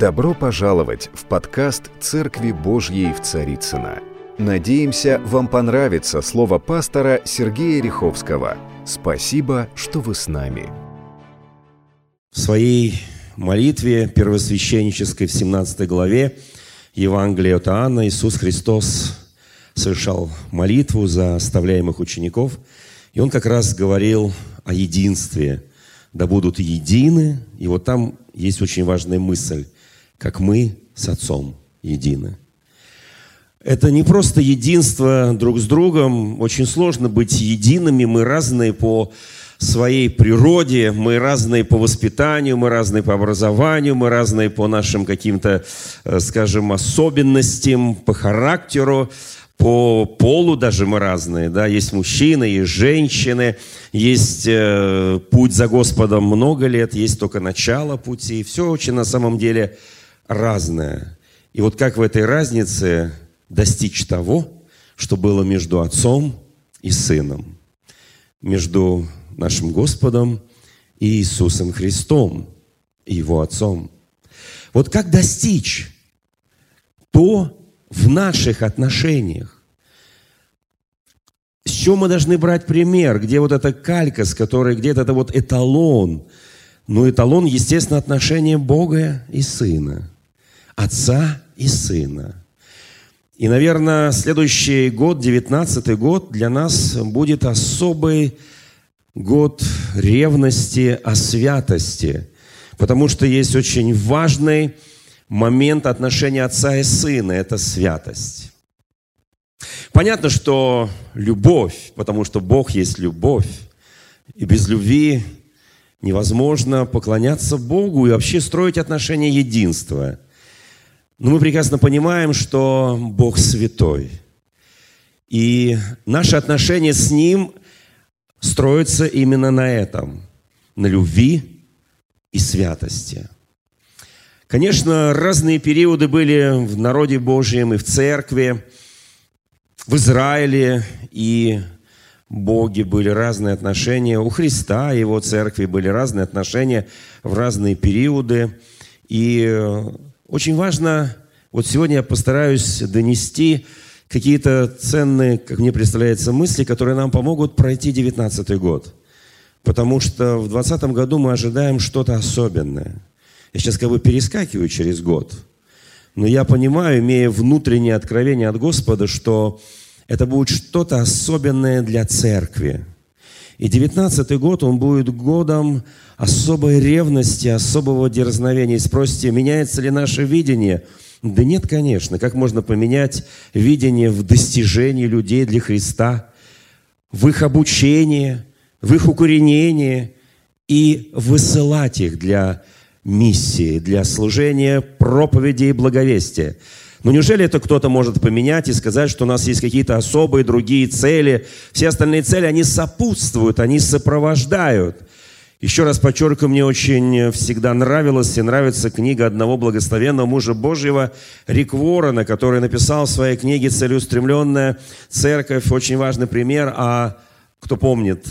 Добро пожаловать в подкаст «Церкви Божьей в Царицыно». Надеемся, вам понравится слово пастора Сергея Ряховского. Спасибо, что вы с нами. В своей молитве первосвященнической в 17 главе Евангелия от Иоанна Иисус Христос совершал молитву за оставляемых учеников, и Он как раз говорил о единстве. Да будут едины, и вот там есть очень важная мысль, как мы с Отцом едины. Это не просто единство друг с другом, очень сложно быть едиными, мы разные по своей природе, мы разные по воспитанию, мы разные по образованию, мы разные по нашим каким-то, скажем, особенностям, по характеру. По полу даже мы разные, да, есть мужчины, есть женщины, есть путь за Господом много лет, есть только начало пути, все очень на самом деле разное. И вот как в этой разнице достичь того, что было между Отцом и Сыном, между нашим Господом и Иисусом Христом и Его Отцом. Вот как достичь то, в наших отношениях. С чего мы должны брать пример? Где вот эта калька, с которой где-то это вот эталон? Ну, эталон, естественно, отношения Бога и Сына. Отца и Сына. И, наверное, следующий год, 19-й год, для нас будет особый год ревности о святости. Потому что есть очень важный момент отношения Отца и Сына – это святость. Понятно, что любовь, потому что Бог есть любовь. И без любви невозможно поклоняться Богу и вообще строить отношения единства. Но мы прекрасно понимаем, что Бог святой. И наши отношения с Ним строятся именно на этом – на любви и святости. Конечно, разные периоды были в народе Божьем и в церкви, в Израиле, и боги были разные отношения. У Христа и Его церкви были разные отношения в разные периоды. И очень важно, вот сегодня я постараюсь донести какие-то ценные, как мне представляется, мысли, которые нам помогут пройти 19-й год. Потому что в 20-м году мы ожидаем что-то особенное. Я сейчас как бы перескакиваю через год, но я понимаю, имея внутреннее откровение от Господа, что это будет что-то особенное для церкви. И 19-й год, он будет годом особой ревности, особого дерзновения. И спросите, меняется ли наше видение? Да нет, конечно. Как можно поменять видение в достижении людей для Христа, в их обучении, в их укоренении и высылать их для миссии, для служения, проповеди и благовестия. Но неужели это кто-то может поменять и сказать, что у нас есть какие-то особые другие цели? Все остальные цели, они сопутствуют, они сопровождают. Еще раз подчеркиваю, мне очень всегда нравилась и нравится книга одного благословенного мужа Божьего Рик Ворона, который написал в своей книге «Целеустремленная церковь». Очень важный пример. Кто помнит,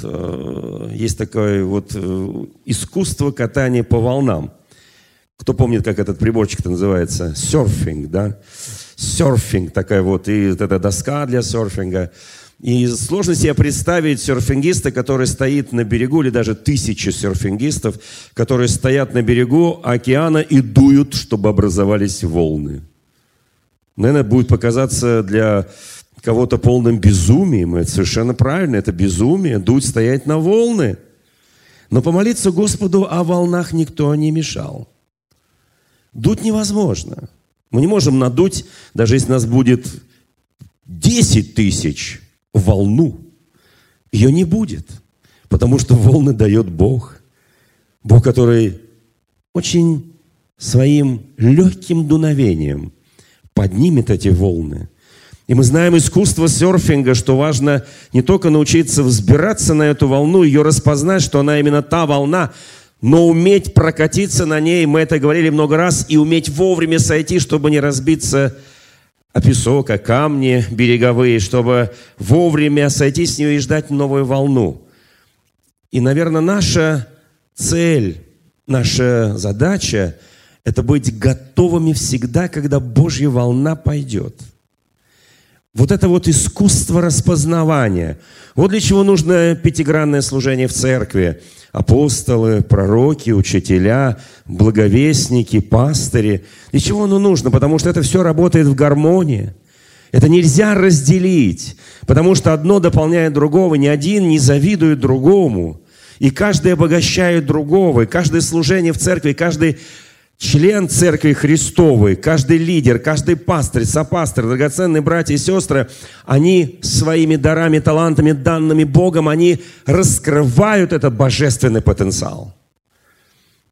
есть такое вот искусство катания по волнам. Кто помнит, как этот приборчик-то называется? Серфинг, да? Серфинг такая вот, и вот эта доска для серфинга. И сложно себе представить серфингиста, который стоит на берегу, или даже тысячи серфингистов, которые стоят на берегу океана и дуют, чтобы образовались волны. Наверное, будет показаться для кого-то полным безумием. Это совершенно правильно, это безумие, дуть, стоять на волны. Но помолиться Господу о волнах никто не мешал. Дуть невозможно. Мы не можем надуть, даже если нас будет 10 тысяч, волну. Ее не будет, потому что волны дает Бог. Бог, который очень своим легким дуновением поднимет эти волны. И мы знаем искусство серфинга, что важно не только научиться взбираться на эту волну, ее распознать, что она именно та волна, но уметь прокатиться на ней, мы это говорили много раз, и уметь вовремя сойти, чтобы не разбиться о песок, о камни береговые, чтобы вовремя сойти с нее и ждать новую волну. И, наверное, наша цель, наша задача – Это быть готовыми всегда, когда Божья волна пойдет. Вот это вот искусство распознавания. Вот для чего нужно пятигранное служение в церкви. Апостолы, пророки, учителя, благовестники, пастыри. Для чего оно нужно? Потому что это все работает в гармонии. Это нельзя разделить, потому что одно дополняет другого. Ни один не завидует другому. И каждый обогащает другого. И каждое служение в церкви, каждый член Церкви Христовой, каждый лидер, каждый пастырь, сопастырь, драгоценные братья и сестры, они своими дарами, талантами, данными Богом, они раскрывают этот божественный потенциал.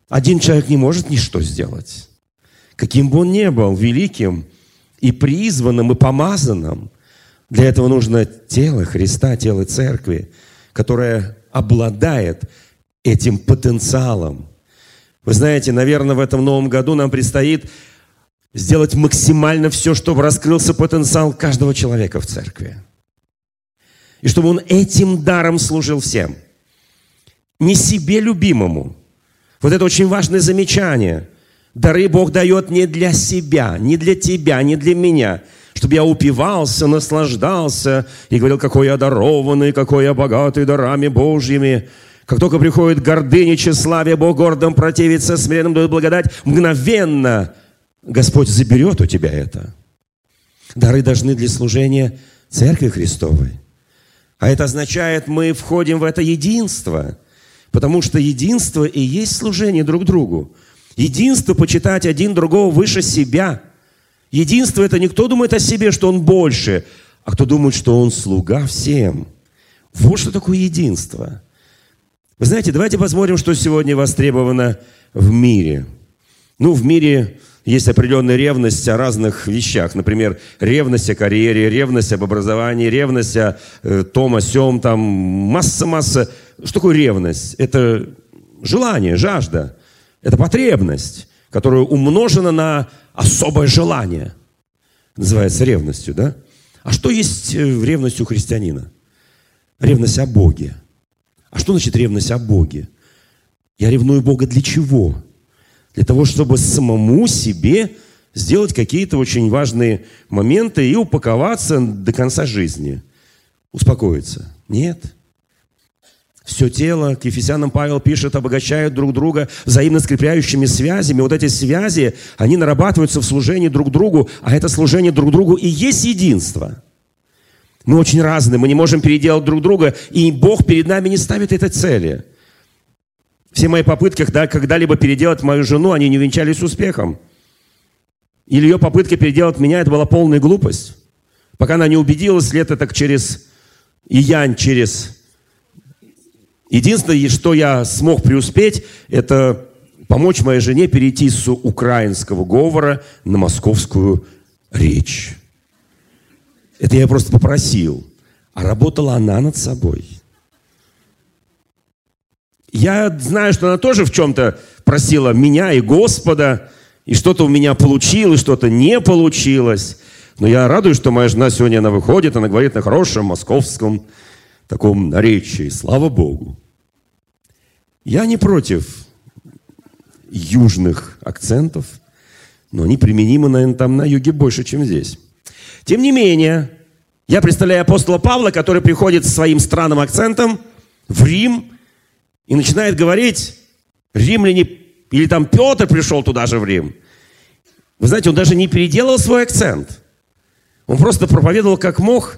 Один человек не может ничто сделать. Каким бы он ни был, великим и призванным, и помазанным, для этого нужно тело Христа, тело Церкви, которое обладает этим потенциалом. Вы знаете, наверное, в этом новом году нам предстоит сделать максимально все, чтобы раскрылся потенциал каждого человека в церкви. И чтобы он этим даром служил всем. Не себе любимому. Вот это очень важное замечание. Дары Бог дает не для себя, не для тебя, не для меня. Чтобы я упивался, наслаждался и говорил, какой я одарованный, какой я богатый дарами Божьими. Как только приходит гордыня, тщеславие, Бог гордым противится, смиренным дает благодать, мгновенно Господь заберет у тебя это. Дары должны для служения Церкви Христовой. А это означает, мы входим в это единство, потому что единство и есть служение друг другу. Единство – почитать один другого выше себя. Единство – это не кто думает о себе, что он больше, а кто думает, что он слуга всем. Вот что такое единство. Вы знаете, давайте посмотрим, что сегодня востребовано в мире. В мире есть определенная ревность о разных вещах. Например, ревность о карьере, ревность об образовании, ревность о том, о сём, там масса. Что такое ревность? Это желание, жажда. Это потребность, которая умножена на особое желание. Называется ревностью, да? А что есть в ревности у христианина? Ревность о Боге. А что значит ревность о Боге? Я ревную Бога для чего? Для того, чтобы самому себе сделать какие-то очень важные моменты и упаковаться до конца жизни. Успокоиться? Нет. Все тело, к Ефесянам Павел пишет, обогащают друг друга взаимно скрепляющими связями. Вот эти связи, они нарабатываются в служении друг другу, а это служение друг другу и есть единство. Мы очень разные, мы не можем переделать друг друга, и Бог перед нами не ставит этой цели. Все мои попытки когда-либо переделать мою жену, они не увенчались успехом. Или ее попытка переделать меня, это была полная глупость. Пока она не убедилась, лет это через иянь, через... Единственное, что я смог преуспеть, это помочь моей жене перейти с украинского говора на московскую речь. Это я просто попросил. А работала она над собой. Я знаю, что она тоже в чем-то просила меня и Господа. И что-то у меня получилось, что-то не получилось. Но я радуюсь, что моя жена сегодня, она выходит, она говорит на хорошем московском таком наречии. Слава Богу. Я не против южных акцентов. Но они применимы, наверное, там на юге больше, чем здесь. Тем не менее, я представляю апостола Павла, который приходит со своим странным акцентом в Рим и начинает говорить, римляне, или там Петр пришел туда же в Рим. Вы знаете, он даже не переделал свой акцент. Он просто проповедовал как мог,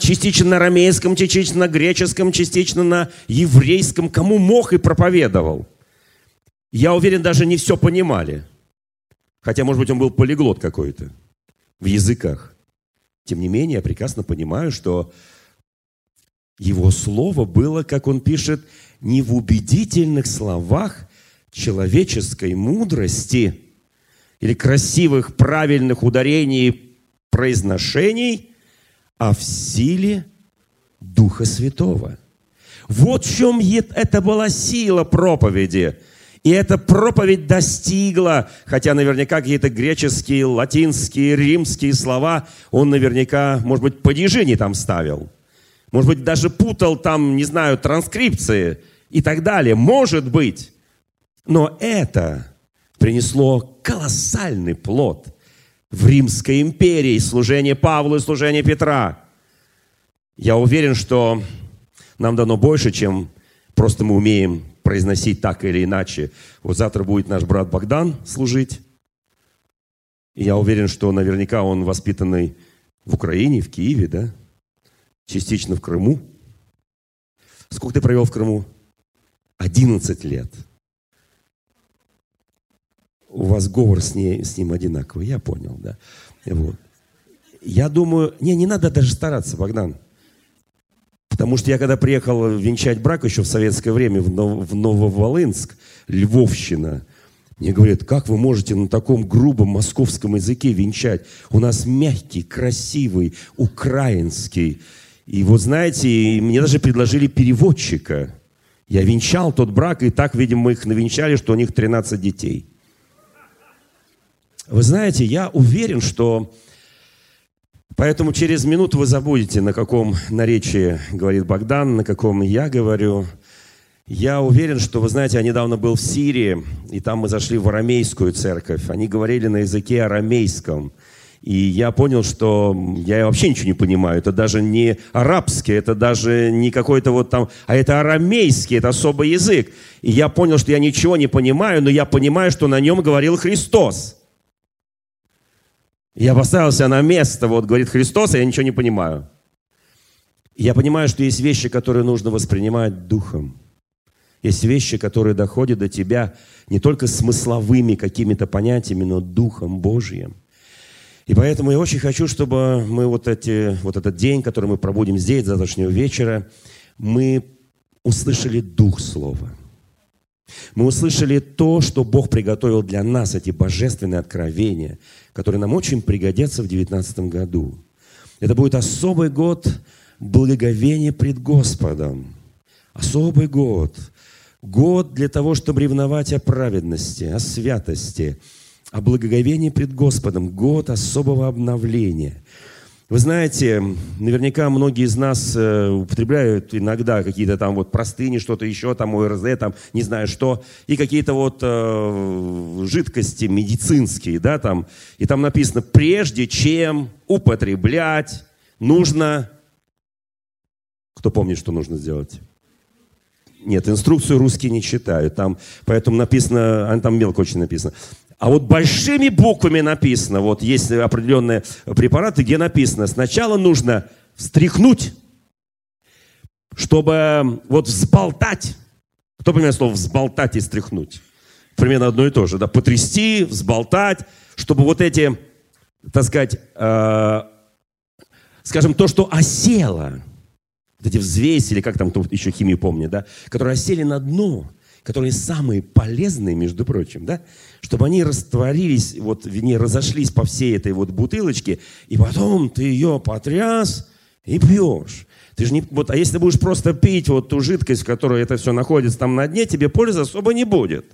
частично на арамейском, частично на греческом, частично на еврейском, кому мог и проповедовал. Я уверен, даже не все понимали. Хотя, может быть, он был полиглот какой-то в языках. Тем не менее, я прекрасно понимаю, что его слово было, как он пишет, не в убедительных словах человеческой мудрости или красивых, правильных ударений и произношений, а в силе Духа Святого. Вот в чем это была сила проповеди. И эта проповедь достигла, хотя наверняка какие-то греческие, латинские, римские слова он наверняка, может быть, падежи не там ставил. Может быть, даже путал там, не знаю, транскрипции и так далее. Может быть. Но это принесло колоссальный плод в Римской империи, служение Павлу и служение Петра. Я уверен, что нам дано больше, чем просто мы умеем произносить так или иначе. Вот завтра будет наш брат Богдан служить. И я уверен, что наверняка он воспитанный в Украине, в Киеве, да? Частично в Крыму. Сколько ты провел в Крыму? 11 лет. У вас говор с ним одинаковый, я понял, да? Вот. Я думаю, не надо даже стараться, Богдан. Потому что я когда приехал венчать брак еще в советское время в Нововолынск, Львовщина, мне говорят, как вы можете на таком грубом московском языке венчать? У нас мягкий, красивый, украинский. И вот знаете, мне даже предложили переводчика. Я венчал тот брак, и так, видимо, мы их навенчали, что у них 13 детей. Вы знаете, я уверен, что... Поэтому через минуту вы забудете, на каком наречии говорит Богдан, на каком я говорю. Я уверен, что, вы знаете, я недавно был в Сирии, и там мы зашли в арамейскую церковь. Они говорили на языке арамейском. И я понял, что я вообще ничего не понимаю. Это даже не арабский, это даже не какой-то вот там... А это арамейский, это особый язык. И я понял, что я ничего не понимаю, но я понимаю, что на нем говорил Христос. Я поставил себя на место, вот говорит Христос, а я ничего не понимаю. Я понимаю, что есть вещи, которые нужно воспринимать духом. Есть вещи, которые доходят до тебя не только смысловыми какими-то понятиями, но духом Божьим. И поэтому я очень хочу, чтобы мы вот этот день, который мы пробудем здесь, завтрашнего вечера, мы услышали дух слова. Мы услышали то, что Бог приготовил для нас, эти божественные откровения, которые нам очень пригодятся в 2019 году. Это будет особый год благоговения пред Господом. Особый год. Год для того, чтобы ревновать о праведности, о святости, о благоговении пред Господом. Год особого обновления. Вы знаете, наверняка многие из нас употребляют иногда какие-то там вот простыни, что-то еще, там ОРЗ, там не знаю что, и какие-то вот жидкости медицинские, да, там. И там написано, прежде чем употреблять, нужно... Кто помнит, что нужно сделать? Нет, инструкцию русские не читают, там, поэтому написано, там мелко очень написано. А вот большими буквами написано, вот есть определенные препараты, где написано, сначала нужно встряхнуть, чтобы вот взболтать. Кто понимает слово «взболтать» и «стряхнуть»? Примерно одно и то же, да, потрясти, взболтать, чтобы вот эти, так сказать, скажем, то, что осело, вот эти взвеси, или как там кто еще химию помнит, да, которые осели на дно, которые самые полезные, между прочим, да, чтобы они растворились, вот, вернее, разошлись по всей этой вот бутылочке, и потом ты ее потряс и пьешь. Ты же не, вот, а если ты будешь просто пить вот ту жидкость, в которой это все находится там на дне, тебе пользы особо не будет.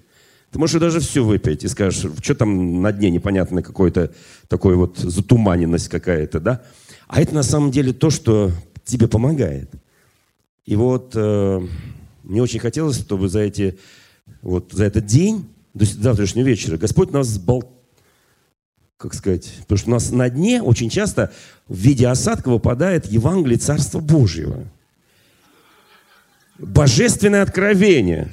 Ты можешь даже всю выпить и скажешь, что там на дне непонятно, какой-то такой вот затуманенность какая-то, да. А это на самом деле то, что тебе помогает. И вот... Мне очень хотелось, чтобы за этот день, до завтрашнего вечера, Господь нас как сказать, потому что у нас на дне очень часто в виде осадка выпадает Евангелие Царства Божьего. Божественное откровение.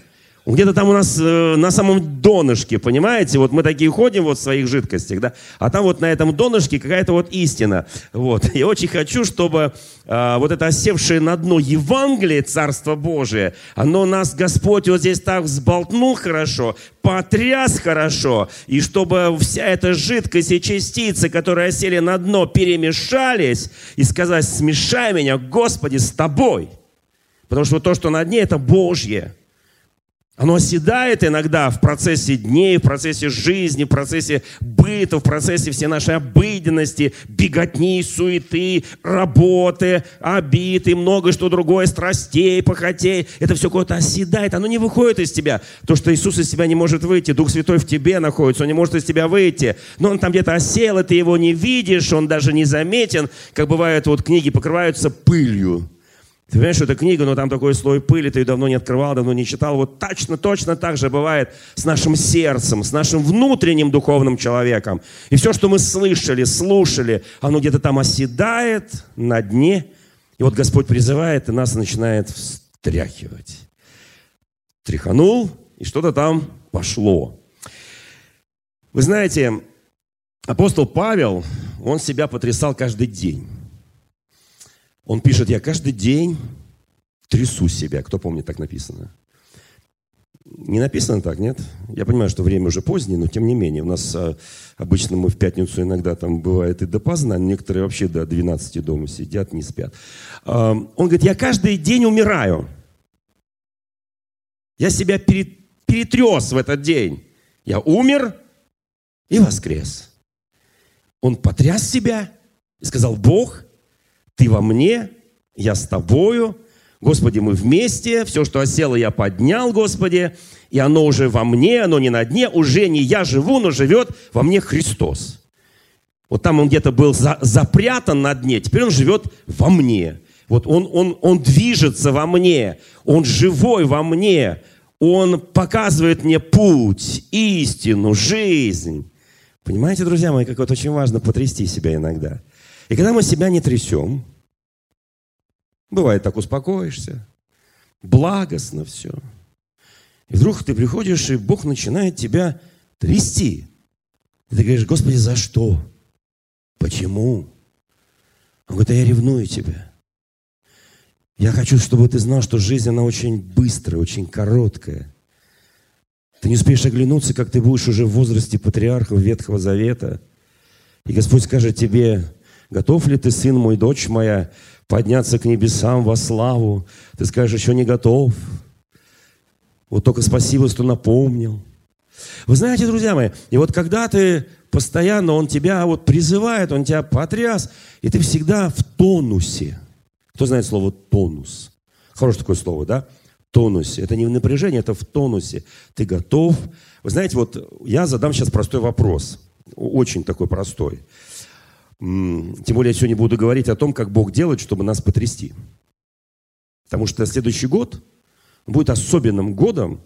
Где-то там у нас на самом донышке, понимаете? Вот мы такие ходим вот в своих жидкостях, да? А там вот на этом донышке какая-то вот истина. Вот. Я очень хочу, чтобы вот это осевшее на дно Евангелие, Царство Божие, оно нас, Господь, вот здесь так взболтнул хорошо, потряс хорошо, и чтобы вся эта жидкость и частицы, которые осели на дно, перемешались и сказать, смешай меня, Господи, с Тобой. Потому что то, что на дне, это Божье. Оно оседает иногда в процессе дней, в процессе жизни, в процессе быта, в процессе всей нашей обыденности, беготни, суеты, работы, обид и многое что другое, страстей, похотей. Это все куда-то оседает, оно не выходит из тебя. То, что Иисус из тебя не может выйти, Дух Святой в тебе находится, Он не может из тебя выйти. Но Он там где-то осел, и ты Его не видишь, Он даже не заметен. Как бывает, вот книги покрываются пылью. Ты понимаешь, что это книга, но там такой слой пыли, ты ее давно не открывал, давно не читал. Вот точно так же бывает с нашим сердцем, с нашим внутренним духовным человеком. И все, что мы слышали, слушали, оно где-то там оседает на дне. И вот Господь призывает, и нас начинает встряхивать. Тряханул, и что-то там пошло. Вы знаете, апостол Павел, он себя потрясал каждый день. Он пишет: я каждый день трясу себя. Кто помнит, так написано? Не написано так, нет? Я понимаю, что время уже позднее, но тем не менее. У нас обычно мы в пятницу иногда там бывает и допоздна, некоторые вообще до 12 дома сидят, не спят. Он говорит: я каждый день умираю. Я себя перетряс в этот день. Я умер и воскрес. Он потряс себя и сказал: Бог, Ты во мне, я с Тобою. Господи, мы вместе. Все, что осело, я поднял, Господи. И оно уже во мне, оно не на дне. Уже не я живу, но живет во мне Христос. Вот там он где-то был запрятан на дне. Теперь он живет во мне. Вот он движется во мне. Он живой во мне. Он показывает мне путь, истину, жизнь. Понимаете, друзья мои, как вот очень важно потрясти себя иногда. И когда мы себя не трясем, бывает так, успокоишься, благостно все. И вдруг ты приходишь, и Бог начинает тебя трясти. И ты говоришь: Господи, за что? Почему? Он говорит: а я ревную тебя. Я хочу, чтобы ты знал, что жизнь, она очень быстрая, очень короткая. Ты не успеешь оглянуться, как ты будешь уже в возрасте патриархов Ветхого Завета. И Господь скажет тебе: готов ли ты, сын мой, дочь моя, подняться к небесам во славу? Ты скажешь: еще не готов. Вот только спасибо, что напомнил. Вы знаете, друзья мои, и вот когда ты постоянно, он тебя вот призывает, он тебя потряс, и ты всегда в тонусе. Кто знает слово «тонус»? Хорошее такое слово, да? Тонусе. Это не в напряжении, это в тонусе. Ты готов. Вы знаете, вот я задам сейчас простой вопрос. Очень такой простой. Тем более я сегодня буду говорить о том, как Бог делает, чтобы нас потрясти. Потому что следующий год будет особенным годом,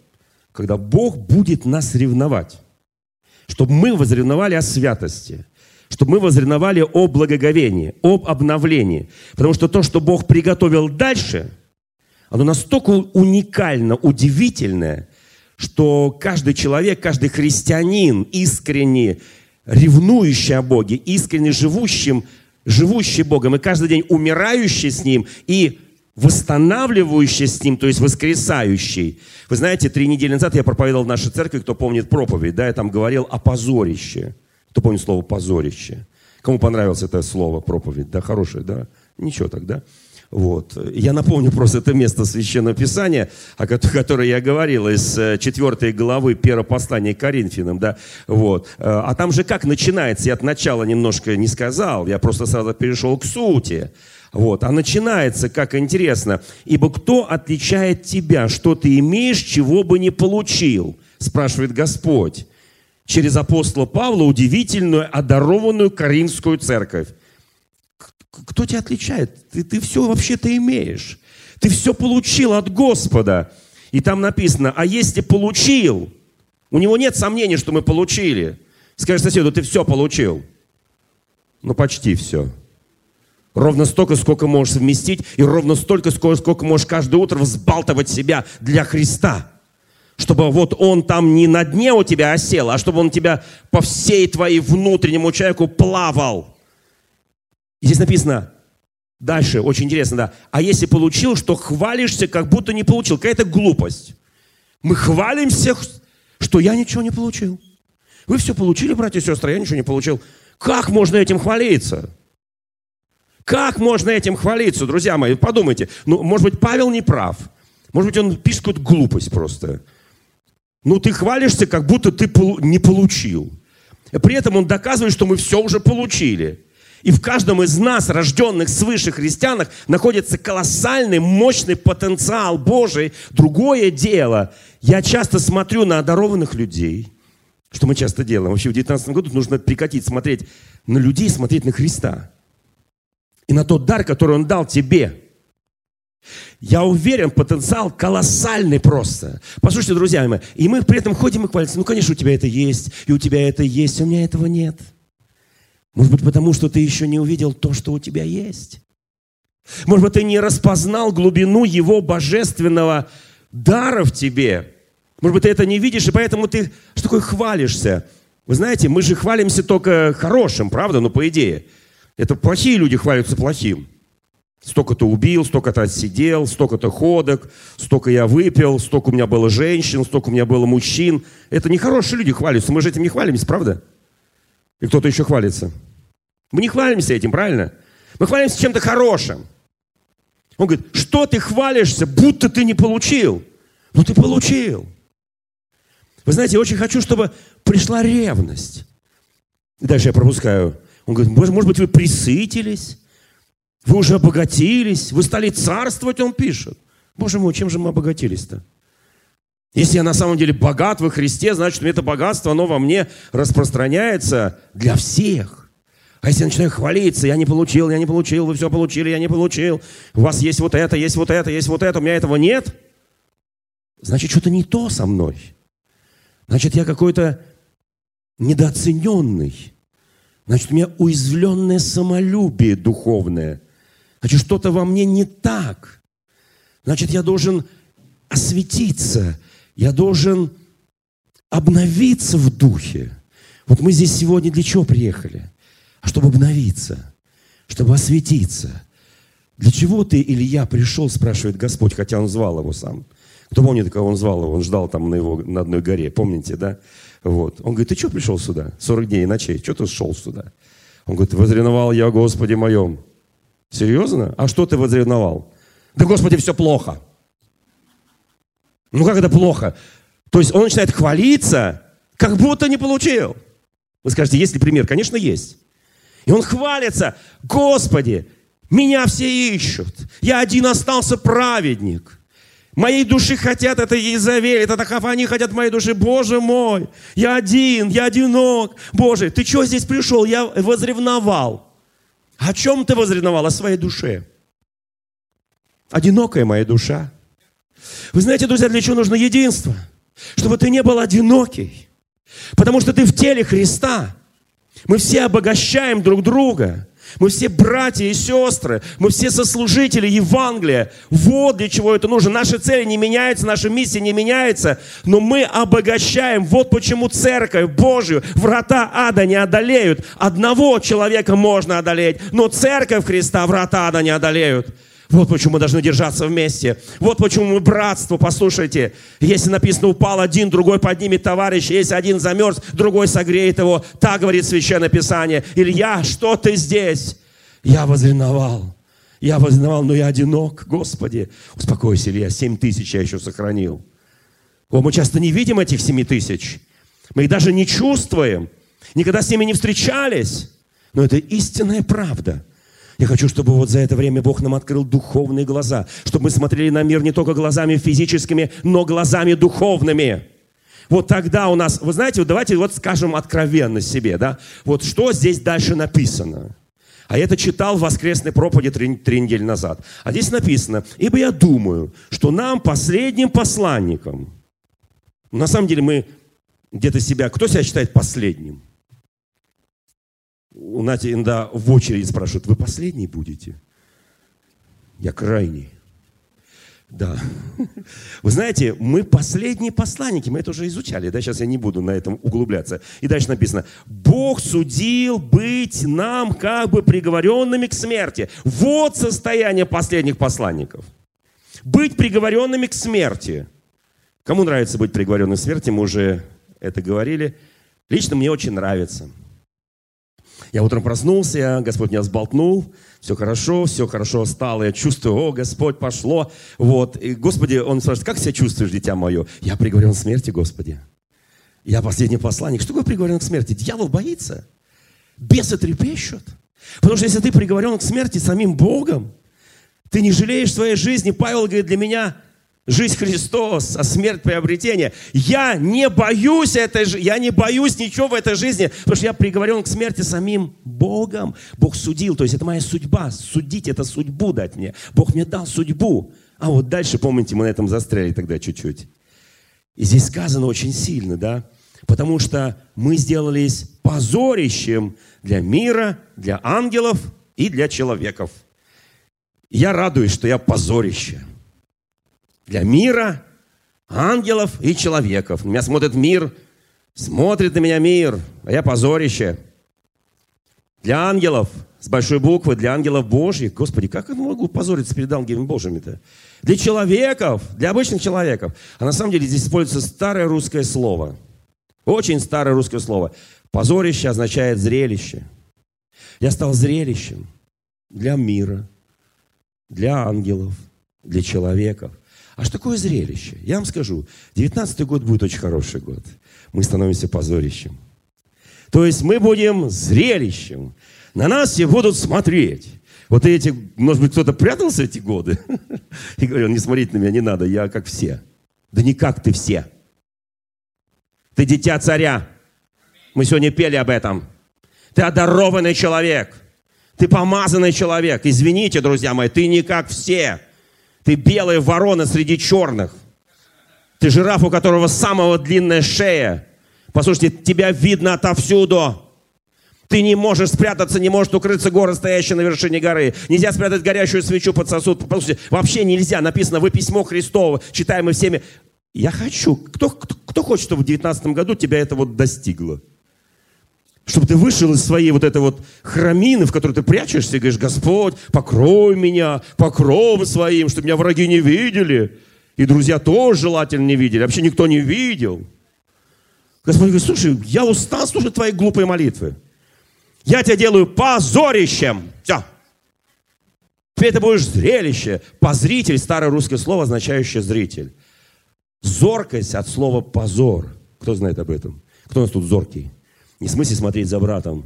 когда Бог будет нас ревновать. Чтобы мы возревновали о святости. Чтобы мы возревновали о благоговении, об обновлении. Потому что то, что Бог приготовил дальше, оно настолько уникально, удивительное, что каждый человек, каждый христианин искренне ревнующий о Боге, искренне живущий Богом, и каждый день умирающий с Ним, и восстанавливающий с Ним, то есть воскресающий. Вы знаете, 3 недели назад я проповедовал в нашей церкви, кто помнит проповедь, да, я там говорил о позорище. Кто помнит слово «позорище»? Кому понравилось это слово, проповедь? Да, хорошее, да? Ничего так, да? Вот. Я напомню просто это место Священного Писания, о котором я говорил, из 4 главы первого послания к Коринфянам, да, вот. А там же как начинается, я от начала немножко не сказал, я просто сразу перешел к сути, вот. А начинается, как интересно: «Ибо кто отличает тебя, что ты имеешь, чего бы не получил?» спрашивает Господь через апостола Павла удивительную, одарованную Коринфскую церковь. Кто тебя отличает? Ты все вообще-то имеешь. Ты все получил от Господа. И там написано: а если получил, у него нет сомнений, что мы получили. Скажи соседу: ты все получил. Ну, почти все. Ровно столько, сколько можешь вместить, и ровно столько, сколько можешь каждое утро взбалтывать себя для Христа. Чтобы вот он там не на дне у тебя осел, а чтобы он тебя по всей твоей внутреннему человеку плавал. И здесь написано дальше, очень интересно, да. А если получил, что хвалишься, как будто не получил. Какая-то глупость. Мы хвалимся, что я ничего не получил. Вы все получили, братья и сестры, я ничего не получил. Как можно этим хвалиться? Как можно этим хвалиться, друзья мои? Подумайте. Ну, может быть, Павел не прав. Может быть, он пишет какую-то глупость просто. Ну, ты хвалишься, как будто ты не получил. При этом он доказывает, что мы все уже получили. И в каждом из нас, рожденных свыше христианах, находится колоссальный, мощный потенциал Божий. Другое дело, я часто смотрю на одарованных людей, что мы часто делаем. Вообще в 19 году нужно прекратить смотреть на людей, смотреть на Христа. И на тот дар, который Он дал тебе. Я уверен, потенциал колоссальный просто. Послушайте, друзья мои, и мы при этом ходим и хвалимся. Ну, конечно, у тебя это есть, и у тебя это есть, и у меня этого нет. Может быть, потому что ты еще не увидел то, что у тебя есть. Может быть, ты не распознал глубину его божественного дара в тебе. Может быть, ты это не видишь, и поэтому ты что такое хвалишься. Вы знаете, мы же хвалимся только хорошим, правда? Ну, по идее. Это плохие люди хвалятся плохим. Столько-то убил, столько-то отсидел, столько-то ходок, столько я выпил, столько у меня было женщин, столько у меня было мужчин. Это нехорошие люди хвалятся. Мы же этим не хвалимся, правда? И кто-то еще хвалится. Мы не хвалимся этим, правильно? Мы хвалимся чем-то хорошим. Он говорит, что ты хвалишься, будто ты не получил? Ну ты получил. Вы знаете, я очень хочу, чтобы пришла ревность. И дальше я пропускаю. Он говорит, может быть, вы пресытились? Вы уже обогатились, вы стали царствовать, он пишет. Боже мой, чем же мы обогатились-то? Если я на самом деле богат во Христе, значит, это богатство, оно во мне распространяется для всех. А если я начинаю хвалиться, я не получил, вы все получили, я не получил, у вас есть вот это, есть вот это, есть вот это, у меня этого нет, значит, что-то не то со мной. Значит, я какой-то недооцененный. Значит, у меня уязвленное самолюбие духовное. Значит, что-то во мне не так. Значит, я должен осветиться. Я должен обновиться в духе. Вот мы здесь сегодня для чего приехали? А чтобы обновиться, чтобы осветиться. Для чего ты или я пришел, спрашивает Господь, хотя Он звал его сам. Кто помнит, кого Он звал его? Он ждал там на одной горе, помните, да? Вот. Он говорит, ты что пришел сюда? 40 дней и ночей. Что ты шел сюда? Он говорит, возревновал я, Господи моем. Серьезно? А что ты возревновал? Да, Господи, все плохо. Ну как это плохо? То есть он начинает хвалиться, как будто не получил. Вы скажете, есть ли пример? Конечно, есть. И он хвалится. Господи, меня все ищут. Я один остался праведник. Моей души хотят, это Иезавель, это Ахафани хотят моей души. Боже мой, я один, я одинок. Боже, ты чего здесь пришел? Я возревновал. О чем ты возревновал? О своей душе. Одинокая моя душа. Вы знаете, друзья, для чего нужно единство? Чтобы ты не был одинокий. Потому что ты в теле Христа. Мы все обогащаем друг друга. Мы все братья и сестры, мы все сослужители Евангелия. Вот для чего это нужно. Наши цели не меняются, наша миссия не меняется, но мы обогащаем. Вот почему Церковь Божию, врата ада не одолеют. Одного человека можно одолеть, но Церковь Христа врата ада не одолеют. Вот почему мы должны держаться вместе. Вот почему мы братство, послушайте. Если написано, упал один, другой поднимет товарища. Если один замерз, другой согреет его. Так говорит Священное Писание. Илья, что ты здесь? Я возревновал, но я одинок. Господи, успокойся, Илья, 7 тысяч я еще сохранил. О, мы часто не видим этих 7 тысяч. Мы их даже не чувствуем. Никогда с ними не встречались. Но это истинная правда. Я хочу, чтобы вот за это время Бог нам открыл духовные глаза, чтобы мы смотрели на мир не только глазами физическими, но глазами духовными. Вот тогда у нас, вы знаете, вот давайте вот скажем откровенно себе, да, вот что здесь дальше написано. А я это читал в воскресной проповеди 3 недели назад. А здесь написано, ибо я думаю, что нам, последним посланникам, на самом деле мы где-то себя, кто себя считает последним? У нас иногда в очереди спрашивают, вы последний будете? Я крайний. Да. Вы знаете, мы последние посланники, мы это уже изучали, да, сейчас я не буду на этом углубляться. И дальше написано, Бог судил быть нам как бы приговоренными к смерти. Вот состояние последних посланников. Быть приговоренными к смерти. Кому нравится быть приговоренным к смерти, мы уже это говорили. Лично мне очень нравится. Я утром проснулся, Господь меня сболтнул, все хорошо стало, я чувствую, о, Господь, пошло, вот. И Господи, Он спрашивает, как себя чувствуешь, дитя мое? Я приговорен к смерти, Господи. Я последний посланник. Что такое приговорен к смерти? Дьявол боится, бесы трепещут. Потому что если ты приговорен к смерти самим Богом, ты не жалеешь своей жизни. Павел говорит, для меня Жизнь Христос, а смерть приобретение. Я не боюсь этой жизни, я не боюсь ничего в этой жизни, потому что я приговорен к смерти самим Богом. Бог судил, то есть это моя судьба. Судить — это судьбу дать мне. Бог мне дал судьбу. А вот дальше, помните, мы на этом застряли тогда чуть-чуть. И здесь сказано очень сильно, да? Потому что мы сделались позорищем для мира, для ангелов и для человеков. Я радуюсь, что я позорище. Для мира, ангелов и человеков. На меня смотрит мир, смотрит на меня мир, а я позорище. Для ангелов, с большой буквы, для ангелов Божьих. Господи, как я могу позориться перед ангелами Божьими-то? Для человеков, для обычных человеков. А на самом деле здесь используется старое русское слово. Очень старое русское слово. Позорище означает зрелище. Я стал зрелищем для мира, для ангелов, для человеков. А что такое зрелище? Я вам скажу, 19-й год будет очень хороший год. Мы становимся позорищем. То есть мы будем зрелищем. На нас все будут смотреть. Вот эти, может быть, кто-то прятался эти годы и говорил: не смотрите на меня, не надо, я как все. Да не как ты все. Ты дитя царя. Мы сегодня пели об этом. Ты одарованный человек. Ты помазанный человек. Извините, друзья мои, ты не как все. Ты белая ворона среди черных. Ты жираф, у которого самая длинная шея. Послушайте, тебя видно отовсюду. Ты не можешь спрятаться, не может укрыться город, стоящий на вершине горы. Нельзя спрятать горящую свечу под сосуд. Послушайте, вообще нельзя. Написано, вы письмо Христово, читаемое всеми. Я хочу. Кто хочет, чтобы в 19 году тебя это вот достигло? Чтобы ты вышел из своей вот этой вот храмины, в которой ты прячешься, и говоришь: Господь, покрой меня покровом своим, чтобы меня враги не видели. И друзья тоже желательно не видели. Вообще никто не видел. Господь говорит: слушай, я устал слушать твои глупые молитвы. Я тебя делаю позорищем. Все. Теперь ты будешь зрелище. Позритель, старое русское слово, означающее зритель. Зоркость от слова позор. Кто знает об этом? Кто у нас тут зоркий? Не в смысле смотреть за братом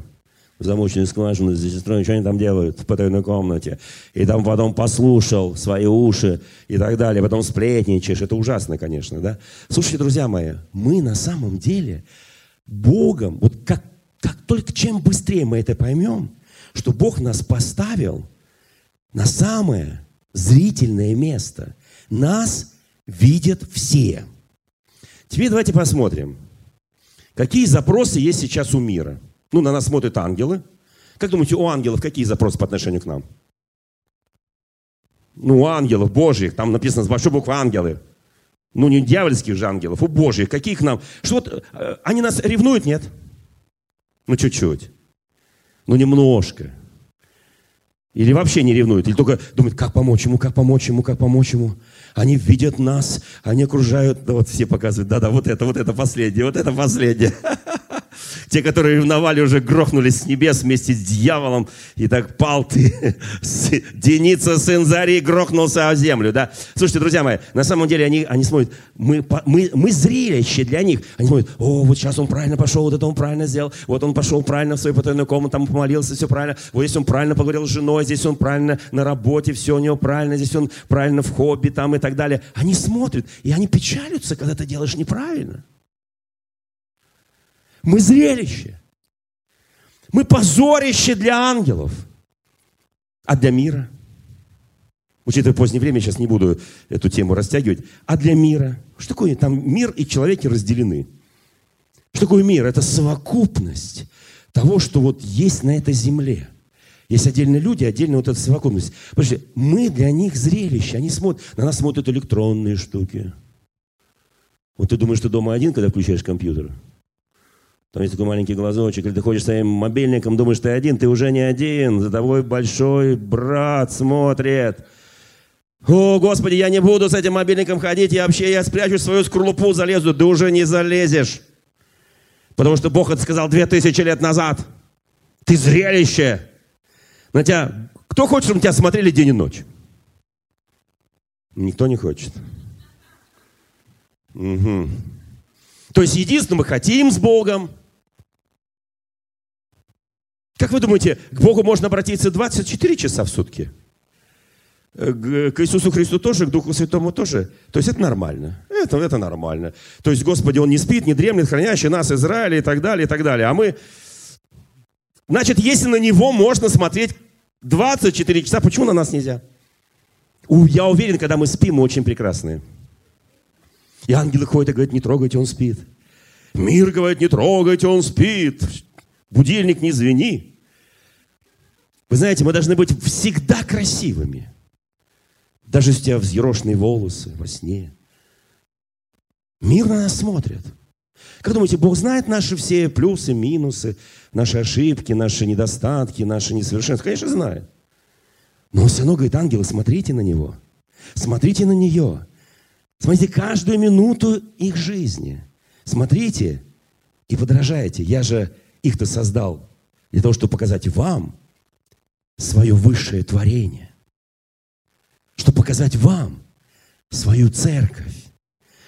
в замочную скважину, за сестрой, что они там делают в потайной комнате. И там потом послушал свои уши и так далее. Потом сплетничаешь. Это ужасно, конечно, да? Слушайте, друзья мои, мы на самом деле Богом, вот как только чем быстрее мы это поймем, что Бог нас поставил на самое зрительное место. Нас видят все. Теперь давайте посмотрим. Какие запросы есть сейчас у мира? Ну, на нас смотрят ангелы. Как думаете, у ангелов какие запросы по отношению к нам? Ну, у ангелов Божьих, там написано с большой буквы ангелы. Ну, не дьявольских же ангелов, у Божьих. Какие к нам? Что вот, они нас ревнуют, нет? Ну, чуть-чуть. Ну, немножко. Или вообще не ревнуют, или только думают, как помочь ему, как помочь ему, как помочь ему. Они видят нас, они окружают, да вот все показывают, да-да, вот это последнее. Те, которые ревновали, уже грохнулись с небес вместе с дьяволом, и так пал ты, Деница, сын Зари, грохнулся о землю, да. Слушайте, друзья мои, на самом деле они смотрят, мы зрелище для них. Они смотрят: о, вот сейчас он правильно пошел, вот это он правильно сделал, вот он пошел правильно в свою потайную комнату, там помолился, все правильно, вот здесь он правильно поговорил с женой, здесь он правильно на работе, все у него правильно, здесь он правильно в хобби там и так далее. Они смотрят, и они печалятся, когда ты делаешь неправильно. Мы зрелище. Мы позорище для ангелов. А для мира? Учитывая позднее время, сейчас не буду эту тему растягивать. А для мира? Что такое? Там мир и человек разделены. Что такое мир? Это совокупность того, что вот есть на этой земле. Есть отдельные люди, отдельная вот эта совокупность. Подождите, мы для них зрелище. Они смотрят, на нас смотрят электронные штуки. Вот ты думаешь, ты дома один, когда включаешь компьютер? Там есть такой маленький глазочек, или ты ходишь своим мобильником, думаешь, ты один, ты уже не один, за тобой большой брат смотрит. О, Господи, я не буду с этим мобильником ходить, я спрячусь в свою скорлупу, залезу. Да уже не залезешь, потому что Бог это сказал 2000 лет назад. Ты зрелище. На тебя... Кто хочет, чтобы тебя смотрели день и ночь? Никто не хочет. Угу. То есть единственное, мы хотим с Богом. Как вы думаете, к Богу можно обратиться 24 часа в сутки? к Иисусу Христу тоже, к Духу Святому тоже. То есть это нормально. Это нормально. То есть, Господи, Он не спит, не дремлет, хранящий нас, Израиль и так далее, и так далее. А мы... Значит, если на Него можно смотреть 24 часа, почему на нас нельзя? Я уверен, когда мы спим, мы очень прекрасные. И ангелы ходят и говорят, не трогайте, он спит. Мир говорит, не трогайте, он спит. Будильник не звени. Вы знаете, мы должны быть всегда красивыми. Даже если у тебя взъерошенные волосы во сне. Мир на нас смотрит. Как думаете, Бог знает наши все плюсы, минусы, наши ошибки, наши недостатки, наши несовершенства? Конечно, знает. Но он все равно говорит, ангелы, смотрите на него. Смотрите на нее. Смотрите каждую минуту их жизни. Смотрите и подражайте. Я же их-то создал для того, чтобы показать вам свое высшее творение. Чтобы показать вам свою церковь.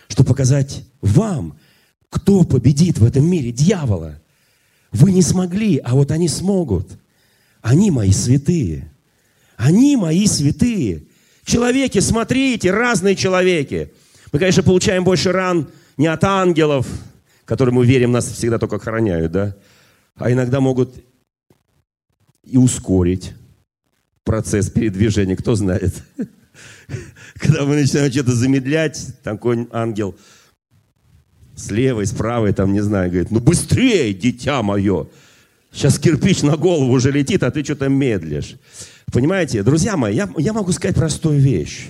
Чтобы показать вам, кто победит в этом мире дьявола. Вы не смогли, а вот они смогут. Они мои святые. Они мои святые. Человеки, смотрите, разные человеки. Мы, конечно, получаем больше ран не от ангелов, которым мы верим, нас всегда только охраняют, да? А иногда могут и ускорить процесс передвижения, кто знает. Когда мы начинаем что-то замедлять, такой ангел слева и справа, там, не знаю, говорит, ну быстрее, дитя мое. Сейчас кирпич на голову уже летит, а ты что-то медлишь. Понимаете, друзья мои, я могу сказать простую вещь.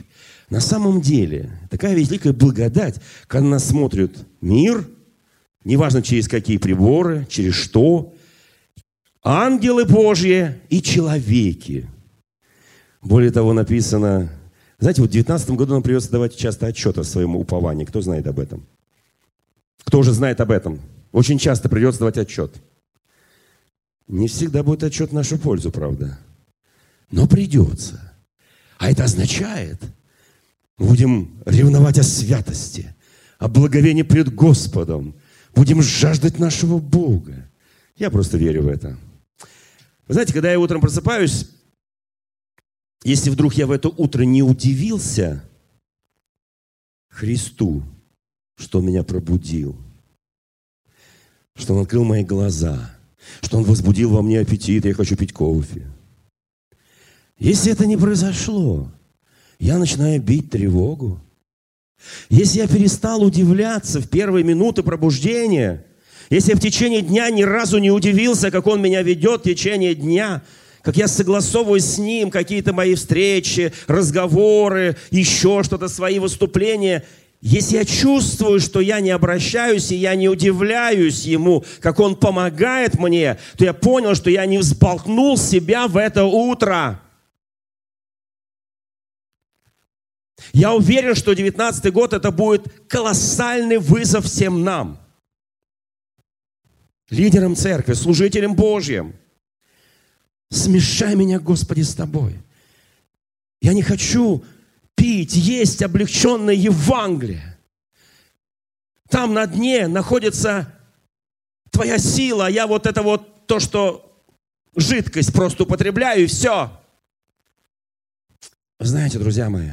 На самом деле, такая великая благодать, когда нас смотрит мир, неважно через какие приборы, через что, ангелы Божьи и человеки. Более того, написано... Знаете, вот в 19 году нам придется давать часто отчет о своем уповании. Кто знает об этом? Кто уже знает об этом? Очень часто придется давать отчет. Не всегда будет отчет в нашу пользу, правда. Но придется. А это означает, будем ревновать о святости, о благовении пред Господом. Будем жаждать нашего Бога. Я просто верю в это. Вы знаете, когда я утром просыпаюсь, если вдруг я в это утро не удивился Христу, что Он меня пробудил, что Он открыл мои глаза, что Он возбудил во мне аппетит, я хочу пить кофе. Если это не произошло, я начинаю бить тревогу. Если я перестал удивляться в первые минуты пробуждения, если я в течение дня ни разу не удивился, как Он меня ведет в течение дня, как я согласовываю с Ним какие-то мои встречи, разговоры, еще что-то, свои выступления. Если я чувствую, что я не обращаюсь и я не удивляюсь Ему, как Он помогает мне, то я понял, что я не взболтнул себя в это утро. Я уверен, что 19-й год это будет колоссальный вызов всем нам. Лидерам церкви, служителям Божьим. Смешай меня, Господи, с Тобой. Я не хочу пить, есть облегченное Евангелие. Там на дне находится Твоя сила, а я вот это вот то, что жидкость просто употребляю, и все. Знаете, друзья мои,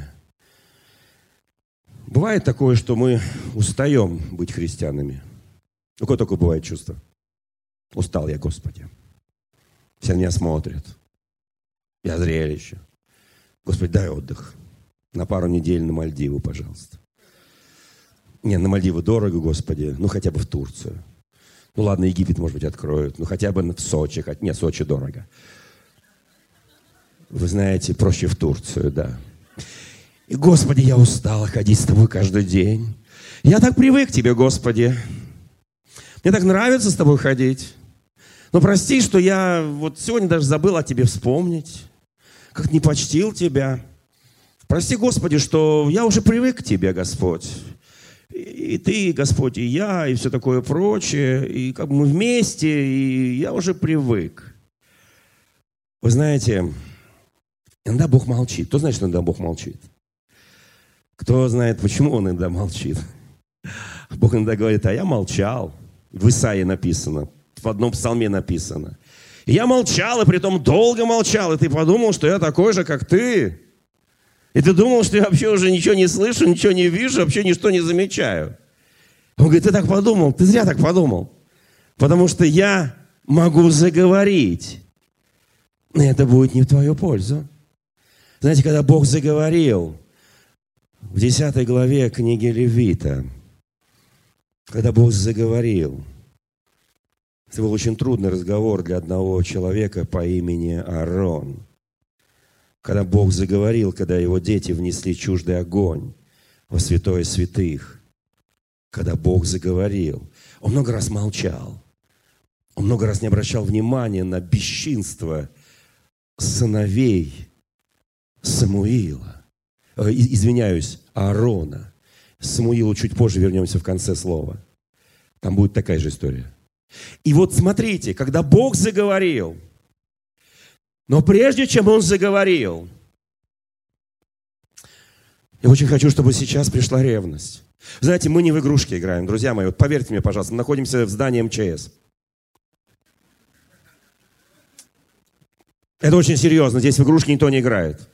бывает такое, что мы устаем быть христианами. У кого такое бывает чувство? Устал я, Господи. Все на меня смотрят. Я зрелище. Господи, дай отдых. На пару недель на Мальдивы, пожалуйста. Не, на Мальдивы дорого, Господи. Ну, хотя бы в Турцию. Ну, ладно, Египет, может быть, откроют. Ну, хотя бы в Сочи. Нет, Сочи дорого. Вы знаете, проще в Турцию, да. И, Господи, я устал ходить с Тобой каждый день. Я так привык к Тебе, Господи. Мне так нравится с Тобой ходить. Но прости, что я вот сегодня даже забыл о Тебе вспомнить. Как-то не почтил Тебя. Прости, Господи, что я уже привык к Тебе, Господь. И Ты, Господь, и я, и все такое прочее. И как бы мы вместе, и я уже привык. Вы знаете, иногда Бог молчит. Кто знает, что иногда Бог молчит? Кто знает, почему Он иногда молчит? Бог иногда говорит, а я молчал. В Исаии написано. В одном псалме написано. Я молчал, и притом долго молчал, и ты подумал, что я такой же, как ты. И ты думал, что я вообще уже ничего не слышу, ничего не вижу, вообще ничто не замечаю. Он говорит, ты так подумал, ты зря так подумал. Потому что я могу заговорить. Но это будет не в твою пользу. Знаете, когда Бог заговорил в 10 главе книги Левита, когда Бог заговорил, это был очень трудный разговор для одного человека по имени Аарон. Когда Бог заговорил, когда его дети внесли чуждый огонь во святое святых, когда Бог заговорил, он много раз молчал, он много раз не обращал внимания на бесчинство сыновей Самуила, Аарона. Самуилу чуть позже вернемся в конце слова. Там будет такая же история. И вот смотрите, когда Бог заговорил, но прежде чем Он заговорил, я очень хочу, чтобы сейчас пришла ревность. Знаете, мы не в игрушки играем, друзья мои. Вот поверьте мне, пожалуйста, мы находимся в здании МЧС. Это очень серьезно. Здесь в игрушки никто не играет.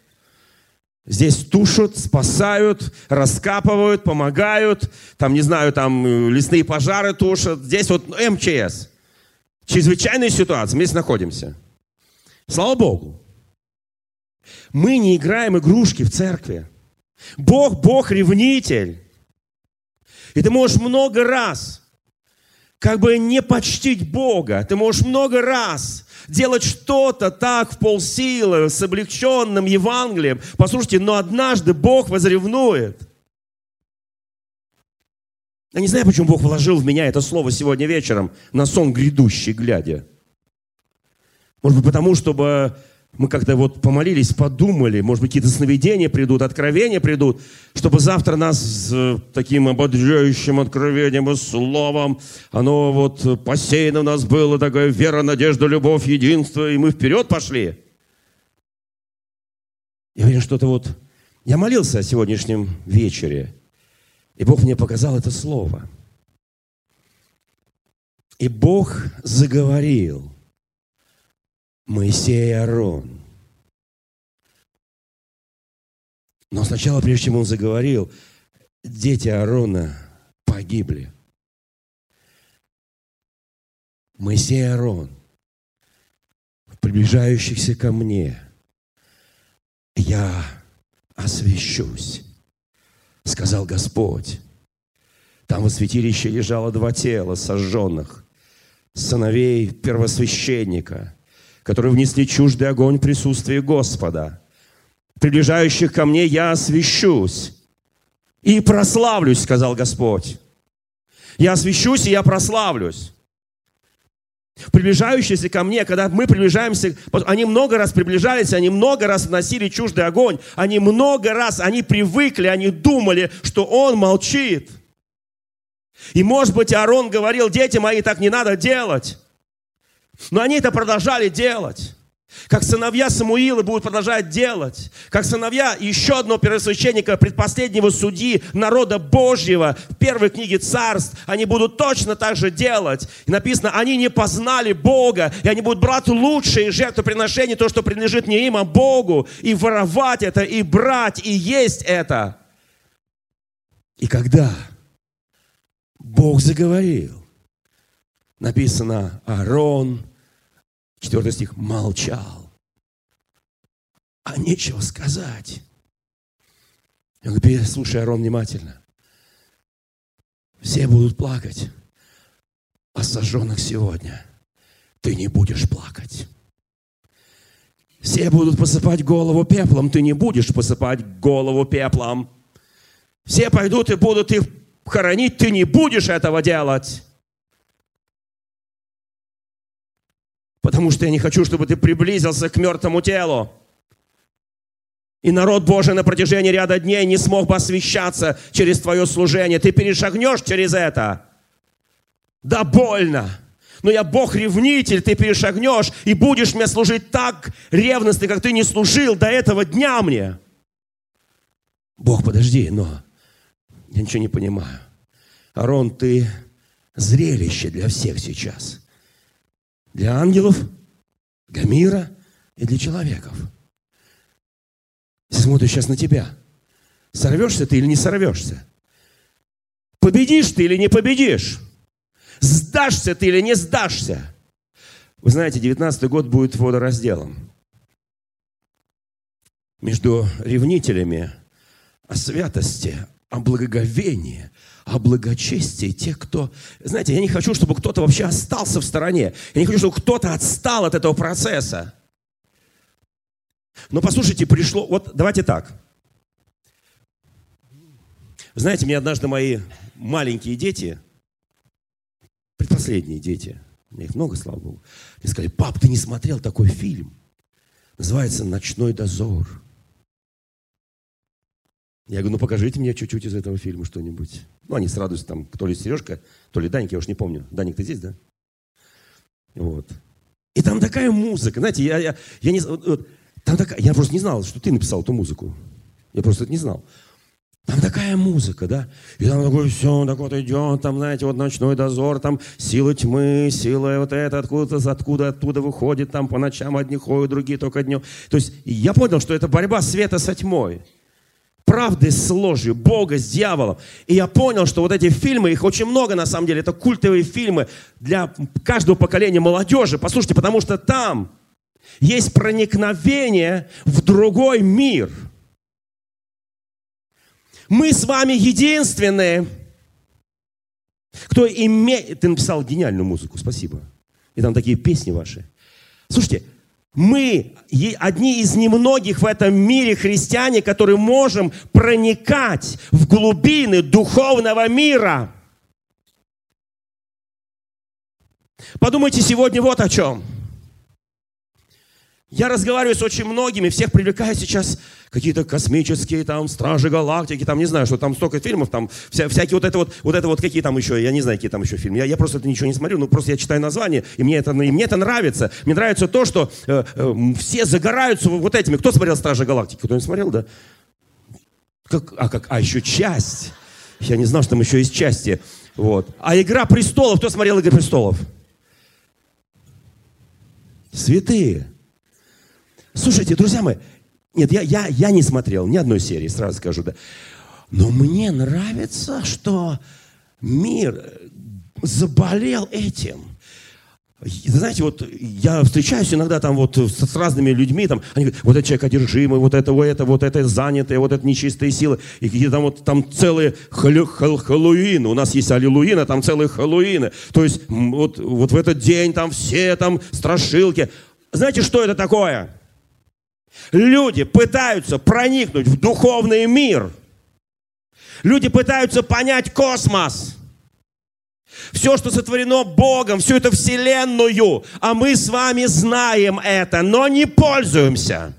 Здесь тушат, спасают, раскапывают, помогают. Там, не знаю, там лесные пожары тушат. Здесь вот МЧС. Чрезвычайная ситуация. Мы здесь находимся. Слава Богу. Мы не играем игрушки в церкви. Бог ревнитель. И ты можешь много раз как бы не почтить Бога. Ты можешь много раз делать что-то так в полсилы, с облегченным Евангелием. Послушайте, но однажды Бог возревнует. Я не знаю, почему Бог вложил в меня это слово сегодня вечером, на сон грядущий глядя. Может быть, потому, чтобы мы как-то вот помолились, подумали, может быть, какие-то сновидения придут, откровения придут, чтобы завтра нас с таким ободряющим откровением и словом, оно вот посеяно у нас было, такая вера, надежда, любовь, единство, и мы вперед пошли. Я уверен, что-то вот... Я молился о сегодняшнем вечере, и Бог мне показал это слово. И Бог заговорил. Моисей и Аарон. Но сначала, прежде чем он заговорил, дети Аарона погибли. Моисей и Аарон, приближающихся ко мне, я освящусь, сказал Господь. Там во святилище лежало 2 тела сожженных, сыновей первосвященника, которые внесли чуждый огонь в присутствие Господа. Приближающих ко мне я освящусь и прославлюсь, сказал Господь. Я освящусь и я прославлюсь. Приближающиеся ко мне, когда мы приближаемся, они много раз приближались, они много раз вносили чуждый огонь, они много раз, они привыкли, они думали, что он молчит. И, может быть, Аарон говорил, дети мои, так не надо делать. Но они это продолжали делать. Как сыновья Самуила будут продолжать делать. Как сыновья еще одного первосвященника, предпоследнего судьи народа Божьего в первой книге Царств, они будут точно так же делать. И написано, они не познали Бога, и они будут брать лучшие жертвоприношения, то, что принадлежит не им, а Богу, и воровать это, и брать, и есть это. И когда Бог заговорил, написано, Аарон, 4 стих, молчал. А нечего сказать. Я говорю, слушай, Аарон, внимательно. Все будут плакать о сожженных сегодня. Ты не будешь плакать. Все будут посыпать голову пеплом. Ты не будешь посыпать голову пеплом. Все пойдут и будут их хоронить. Ты не будешь этого делать. Потому что я не хочу, чтобы ты приблизился к мертвому телу. И народ Божий на протяжении ряда дней не смог бы освящаться через твое служение. Ты перешагнешь через это. Да, больно. Но я Бог-ревнитель, ты перешагнешь и будешь мне служить так ревностно, как ты не служил до этого дня мне. Бог, подожди, но я ничего не понимаю. Аарон, ты зрелище для всех сейчас. Для ангелов, для мира и для человеков. Сейчас смотрит сейчас на тебя. Сорвешься ты или не сорвешься? Победишь ты или не победишь? Сдашься ты или не сдашься? Вы знаете, 19-й год будет водоразделом. Между ревнителями о святости, о благоговении, о благочестии тех, кто... Знаете, я не хочу, чтобы кто-то вообще остался в стороне. Я не хочу, чтобы кто-то отстал от этого процесса. Но послушайте, пришло... Вот давайте так. Знаете, мне однажды мои маленькие дети, предпоследние дети, у меня их много, слава Богу, мне сказали: пап, ты не смотрел такой фильм? Называется «Ночной дозор». Я говорю: ну покажите мне чуть-чуть из этого фильма что-нибудь. Ну они с радостью там, то ли Сережка, то ли Даник, я уж не помню. Даник, ты здесь, да? Вот. И там такая музыка, знаете, я не... Вот, там такая, я просто не знал, что ты написал эту музыку. Я просто это не знал. Там такая музыка, да? И там такое все, так вот идет, там, знаете, вот «Ночной дозор», там сила тьмы, сила вот эта, откуда выходит, там по ночам одни ходят, другие только днем. То есть я понял, что это борьба света со тьмой, правды с ложью, Бога с дьяволом. И я понял, что вот эти фильмы, их очень много на самом деле, это культовые фильмы для каждого поколения молодежи. Послушайте, потому что там есть проникновение в другой мир. Мы с вами единственные, кто имеет... Ты написал гениальную музыку, спасибо. И там такие песни ваши. Слушайте, мы одни из немногих в этом мире христиане, которые можем проникать в глубины духовного мира. Подумайте сегодня вот о чем. Я разговариваю с очень многими, всех привлекаю сейчас какие-то космические, там, Стражи Галактики, там, не знаю, что там столько фильмов, там, всякие вот это вот, какие там еще, я не знаю, какие там еще фильмы. Я просто это ничего не смотрю, ну, просто я читаю названия, и мне это нравится. Мне нравится то, что все загораются вот этими. Кто смотрел «Стражи Галактики»? Кто-нибудь смотрел, да? Еще «Часть». Я не знал, что там еще есть «Части». Вот. А «Игра престолов», кто смотрел «Игру престолов»? Святые. Слушайте, друзья мои, нет, я не смотрел ни одной серии, сразу скажу, да. Но мне нравится, что мир заболел этим. Знаете, вот я встречаюсь иногда там вот с разными людьми, там, они говорят: вот этот человек одержимый, вот это занятое, вот это нечистые силы. И какие-то там вот там целые Хэллоуины, у нас есть аллилуина, там целые Хэллоуины. То есть вот в этот день там все там страшилки. Знаете, что это такое? Люди пытаются проникнуть в духовный мир. Люди пытаются понять космос. Все, что сотворено Богом, всю эту вселенную. А мы с вами знаем это, но не пользуемся.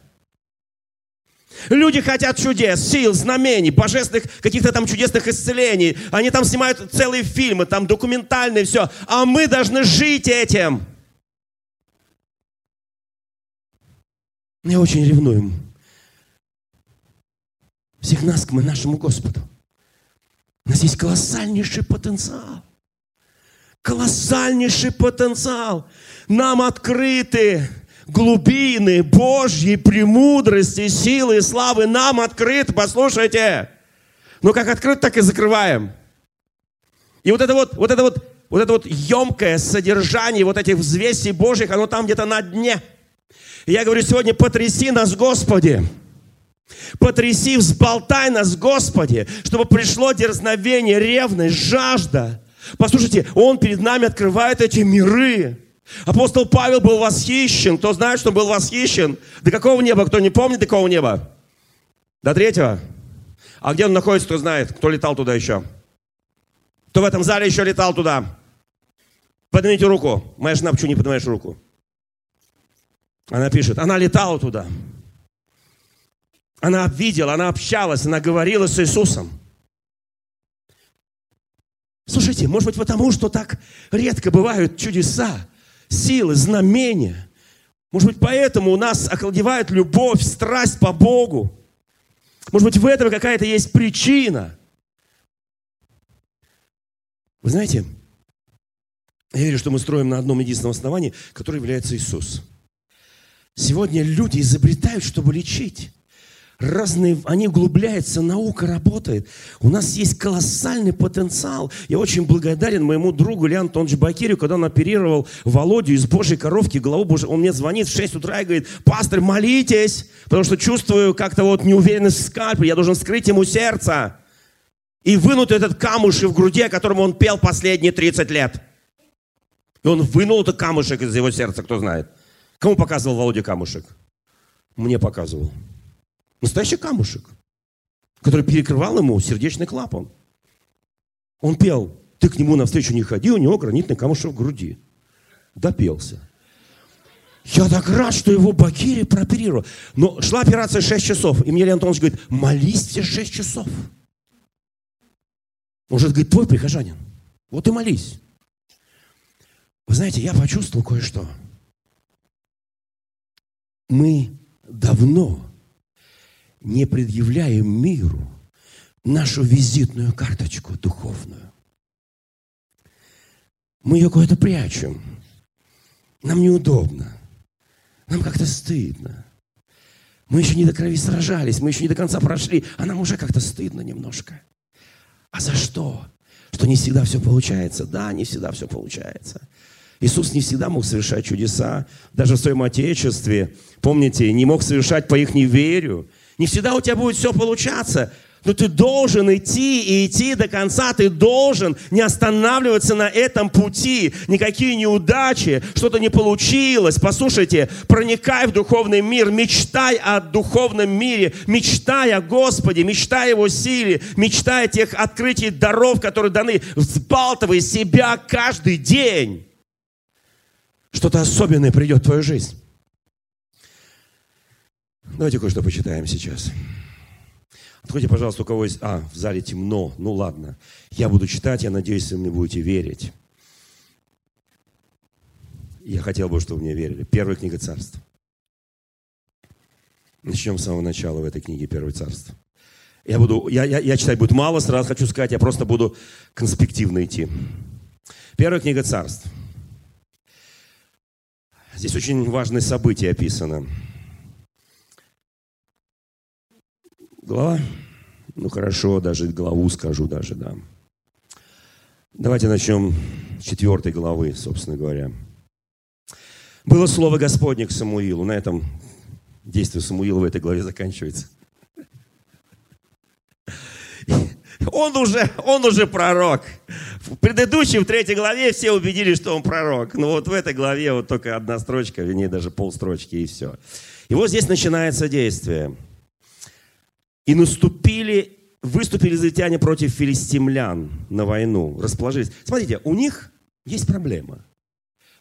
Люди хотят чудес, сил, знамений, божественных каких-то там чудесных исцелений. Они там снимают целые фильмы, там документальные, все. А мы должны жить этим. Я очень ревную всех нас к нашему Господу. У нас есть колоссальнейший потенциал. Колоссальнейший потенциал. Нам открыты глубины Божьей премудрости, силы и славы. Нам открыт, послушайте. Но как открыт, так и закрываем. И вот это вот емкое содержание вот этих взвесей Божьих, оно там где-то на дне. Я говорю сегодня: потряси нас, Господи. Потряси, взболтай нас, Господи, чтобы пришло дерзновение, ревность, жажда. Послушайте, Он перед нами открывает эти миры. Апостол Павел был восхищен. Кто знает, что был восхищен? До какого неба? Кто не помнит, до какого неба? До третьего? А где он находится, кто знает? Кто летал туда еще? Кто в этом зале еще летал туда? Поднимите руку. Моя жена, почему не поднимаешь руку? Она пишет, она летала туда. Она видела, она общалась, она говорила с Иисусом. Слушайте, может быть, потому что так редко бывают чудеса, силы, знамения. Может быть, поэтому у нас охладевает любовь, страсть по Богу. Может быть, в этом какая-то есть причина. Вы знаете, я верю, что мы строим на одном единственном основании, которое является Иисус. Сегодня люди изобретают, чтобы лечить. разные, они углубляются, наука работает. У нас есть колоссальный потенциал. Я очень благодарен моему другу Леониду Антоновичу Бакири, когда он оперировал Володю из Божьей коровки, главу Божьей. Он мне звонит в 6 утра и говорит: пастор, молитесь, потому что чувствую как-то вот неуверенность в скальпе, я должен скрыть ему сердце и вынуть этот камушек в груди, о котором он пел последние 30 лет. И он вынул этот камушек из его сердца, кто знает. Кому показывал Володя камушек? Мне показывал. Настоящий камушек, который перекрывал ему сердечный клапан. Он пел: ты к нему навстречу не ходи, у него гранитный камушек в груди. Допелся. Я так рад, что его Бакири прооперировал. Но шла операция 6 часов. И мне Леонид Антонович говорит: молись все 6 часов. Он же говорит: твой прихожанин. Вот и молись. Вы знаете, я почувствовал кое-что. Мы давно не предъявляем миру нашу визитную карточку духовную. Мы ее куда-то прячем. Нам неудобно. Нам как-то стыдно. Мы еще не до крови сражались, мы еще не до конца прошли, а нам уже как-то стыдно немножко. А за что? Что не всегда все получается. Да, не всегда все получается. Иисус не всегда мог совершать чудеса. Даже в своем Отечестве, помните, не мог совершать по их неверию. Не всегда у тебя будет все получаться. Но ты должен идти и идти до конца. Ты должен не останавливаться на этом пути. Никакие неудачи, что-то не получилось. Послушайте, проникай в духовный мир, мечтай о духовном мире, мечтай о Господе, мечтай о Его силе, мечтай о тех открытиях даров, которые даны. Взбалтывай себя каждый день. Что-то особенное придет в твою жизнь. Давайте кое-что почитаем сейчас. Откройте, пожалуйста, у кого есть... в зале темно. Ну ладно. Я буду читать, я надеюсь, вы мне будете верить. Я хотел бы, чтобы вы мне верили. Первая книга Царств. Начнем с самого начала в этой книге Первое Царство. Я читать будет мало, сразу хочу сказать, я просто буду конспективно идти. Первая книга Царств. Здесь очень важное событие описано. Глава? Ну хорошо, даже главу скажу даже, да. Давайте начнем с 4 главы, собственно говоря. Было слово Господне к Самуилу. На этом действие Самуила в этой главе заканчивается. Он уже пророк. В предыдущей, в 3 главе все убедились, что он пророк. Но вот в этой главе вот только одна строчка, вернее даже полстрочки и все. И вот здесь начинается действие. И выступили израильтяне против филистимлян на войну, расположились. Смотрите, у них есть проблема,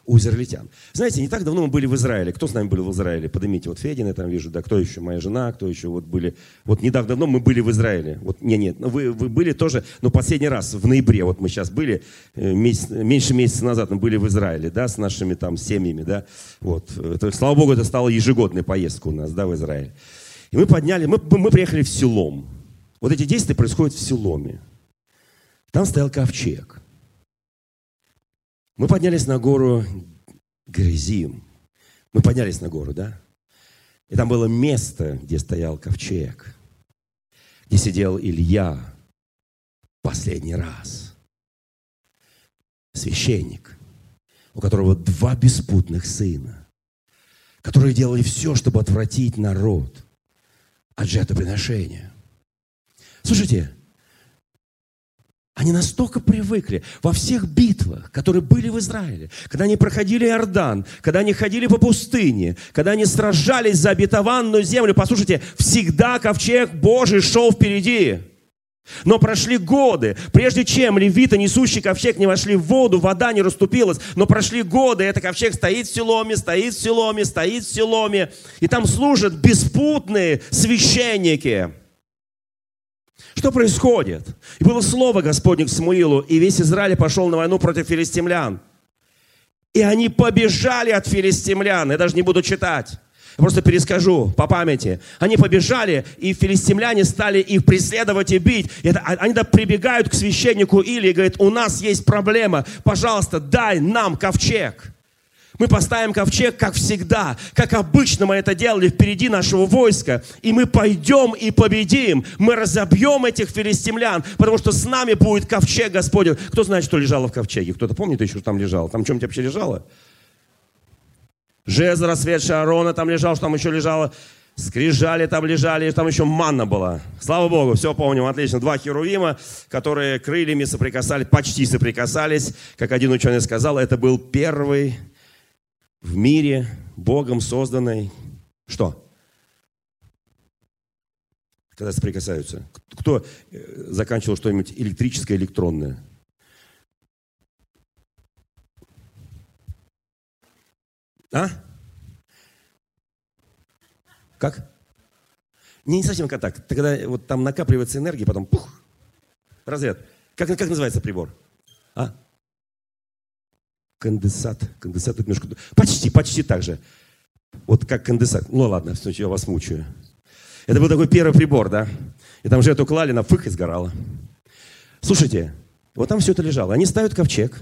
у израильтян. Знаете, не так давно мы были в Израиле. Кто с нами был в Израиле? Поднимите, вот Федина я там вижу, да, кто еще? Моя жена, кто еще? Вот были. Вот не так давно мы были в Израиле. Вот, вы были тоже, но последний раз, в ноябре, вот мы сейчас были, меньше месяца назад мы были в Израиле, да, с нашими там семьями, да. Вот. Это, слава Богу, это стала ежегодной поездка у нас, да, в Израиль. И мы приехали в Силом. Вот эти действия происходят в Силоме. Там стоял ковчег. Мы поднялись на гору Гризим. Мы поднялись на гору, да? И там было место, где стоял ковчег. Где сидел Илья последний раз. Священник, у которого 2 беспутных сына, которые делали все, чтобы отвратить народ от жертвоприношения. Слушайте, они настолько привыкли во всех битвах, которые были в Израиле, когда они проходили Иордан, когда они ходили по пустыне, когда они сражались за обетованную землю. Послушайте, всегда ковчег Божий шел впереди. Но прошли годы, прежде чем левиты, несущие ковчег, не вошли в воду, вода не расступилась, но прошли годы, и этот ковчег стоит в Силоме, стоит в Силоме, стоит в Силоме, и там служат беспутные священники. Что происходит? И было слово Господне к Самуилу, и весь Израиль пошел на войну против филистимлян. И они побежали от филистимлян, я даже не буду читать. Просто перескажу по памяти. Они побежали, и филистимляне стали их преследовать и бить. Они прибегают к священнику Илии и говорят: у нас есть проблема, пожалуйста, дай нам ковчег. Мы поставим ковчег, как всегда, как обычно мы это делали, впереди нашего войска. И мы пойдем и победим. Мы разобьем этих филистимлян, потому что с нами будет ковчег Господень. Кто знает, что лежало в ковчеге? Кто-то помнит еще, что там лежало? Там что-нибудь вообще лежало? Жезл, рассветший Аарона там лежал, что там еще лежало? Скрижали там лежали, там еще манна была. Слава Богу, все помним, отлично. Два херувима, которые крыльями соприкасались, почти соприкасались. Как один ученый сказал, это был первый в мире Богом созданный... Что? Когда соприкасаются. Кто заканчивал что-нибудь электрическое, электронное? А? Как? Не совсем контакт. Тогда вот там накапливается энергия, потом пух, разряд. Как называется прибор? А? Конденсат. Конденсат тут немножко... Почти так же. Вот как конденсат. Ну ладно, в случае я вас мучаю. Это был такой первый прибор, да? И там же это клали, на фых и сгорало. Слушайте, вот там все это лежало. Они ставят ковчег.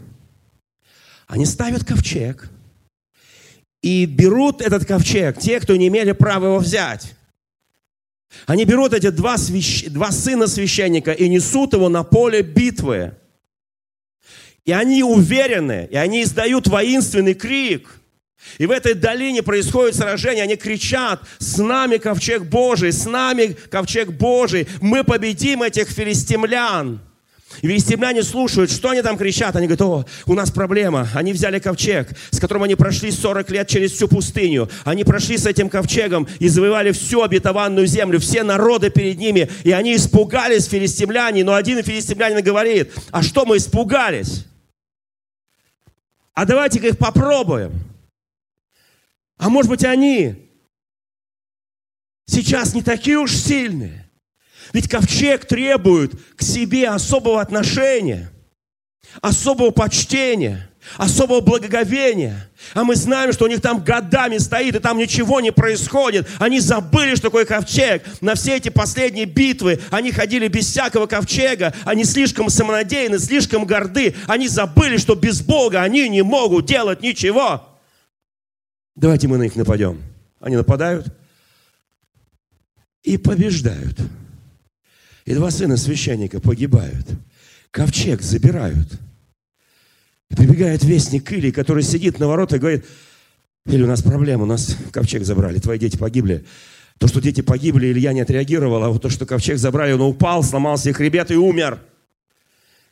И берут этот ковчег те, кто не имели права его взять. Они берут эти два сына священника и несут его на поле битвы. И они уверены, и они издают воинственный крик. И в этой долине происходит сражение. Они кричат: «С нами ковчег Божий! С нами ковчег Божий! Мы победим этих филистимлян!» И филистимляне слушают, что они там кричат. Они говорят: «О, у нас проблема». Они взяли ковчег, с которым они прошли 40 лет через всю пустыню. Они прошли с этим ковчегом и завоевали всю обетованную землю, все народы перед ними. И они испугались, филистимляне. Но один филистимлянин говорит: «А что мы испугались? А давайте-ка их попробуем. А может быть, они сейчас не такие уж сильные». Ведь ковчег требует к себе особого отношения, особого почтения, особого благоговения. А мы знаем, что у них там годами стоит, и там ничего не происходит. Они забыли, что такое ковчег. На все эти последние битвы они ходили без всякого ковчега. Они слишком самонадеянны, слишком горды. Они забыли, что без Бога они не могут делать ничего. Давайте мы на них нападем. Они нападают и побеждают. И два сына священника погибают. Ковчег забирают. И прибегает вестник Илии, который сидит на воротах и говорит: «Или у нас проблема, у нас ковчег забрали, твои дети погибли». То, что дети погибли, Илья не отреагировал, а вот то, что ковчег забрали, он упал, сломался их хребет и умер.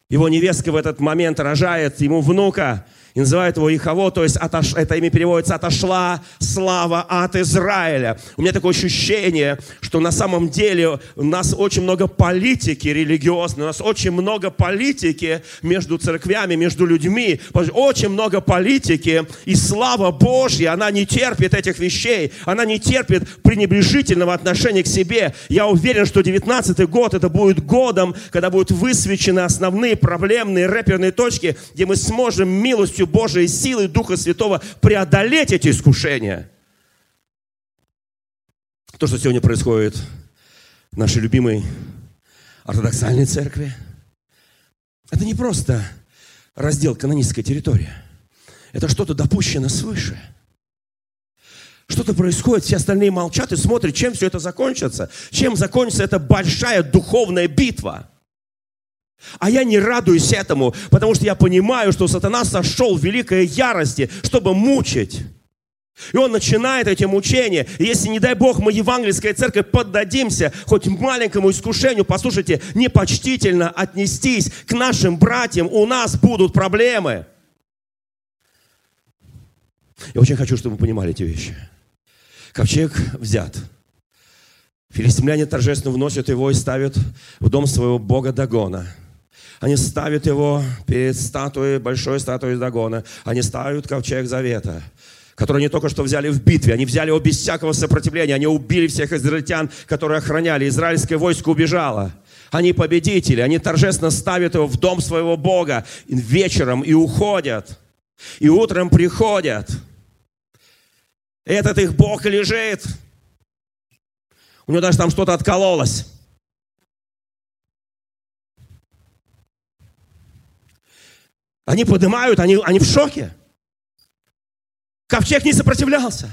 Его невестка в этот момент рожает ему внука и называет его Ихаво, то есть это имя переводится «отошла слава от Израиля». У меня такое ощущение, что на самом деле у нас очень много политики религиозной, у нас очень много политики между церквями, между людьми, очень много политики, и слава Божья, она не терпит этих вещей, она не терпит пренебрежительного отношения к себе. Я уверен, что 19-й год это будет годом, когда будут высвечены основные проблемные рэперные точки, где мы сможем милостью Божией, силой Духа Святого преодолеть эти искушения. То, что сегодня происходит в нашей любимой ортодоксальной церкви, это не просто раздел канонической территории. Это что-то допущено свыше. Что-то происходит, все остальные молчат и смотрят, чем все это закончится. Чем закончится эта большая духовная битва. А я не радуюсь этому, потому что я понимаю, что сатана сошел в великой ярости, чтобы мучить. И он начинает эти мучения. И если, не дай Бог, мы, евангельская церковь, поддадимся хоть маленькому искушению, послушайте, непочтительно отнестись к нашим братьям, у нас будут проблемы. Я очень хочу, чтобы вы понимали эти вещи. Ковчег взят. Филистимляне торжественно вносят его и ставят в дом своего бога Дагона. Они ставят его перед статуей, большой статуей Дагона. Они ставят ковчег Завета, который они только что взяли в битве. Они взяли его без всякого сопротивления. Они убили всех израильтян, которые охраняли. Израильское войско убежало. Они победители. Они торжественно ставят его в дом своего бога. Вечером и уходят. И утром приходят. Этот их бог лежит. У него даже там что-то откололось. Они поднимают, они в шоке. Ковчег не сопротивлялся.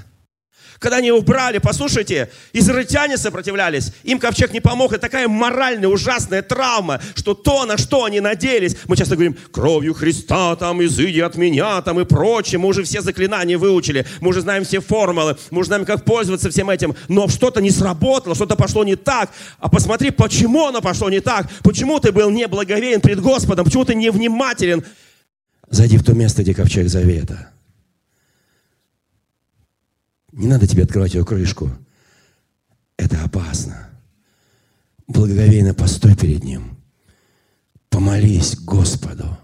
Когда они его брали, послушайте, израильтяне сопротивлялись, им ковчег не помог. Это такая моральная, ужасная травма, что то, на что они надеялись. Мы часто говорим, кровью Христа, там, изыди от меня, там и прочее. Мы уже все заклинания выучили, мы уже знаем все формулы, мы уже знаем, как пользоваться всем этим. Но что-то не сработало, что-то пошло не так. А посмотри, почему оно пошло не так? Почему ты был неблаговерен пред Господом? Почему ты невнимателен? Зайди в то место, где ковчег завета. Не надо тебе открывать ее крышку. Это опасно. Благоговейно постой перед Ним. Помолись Господу.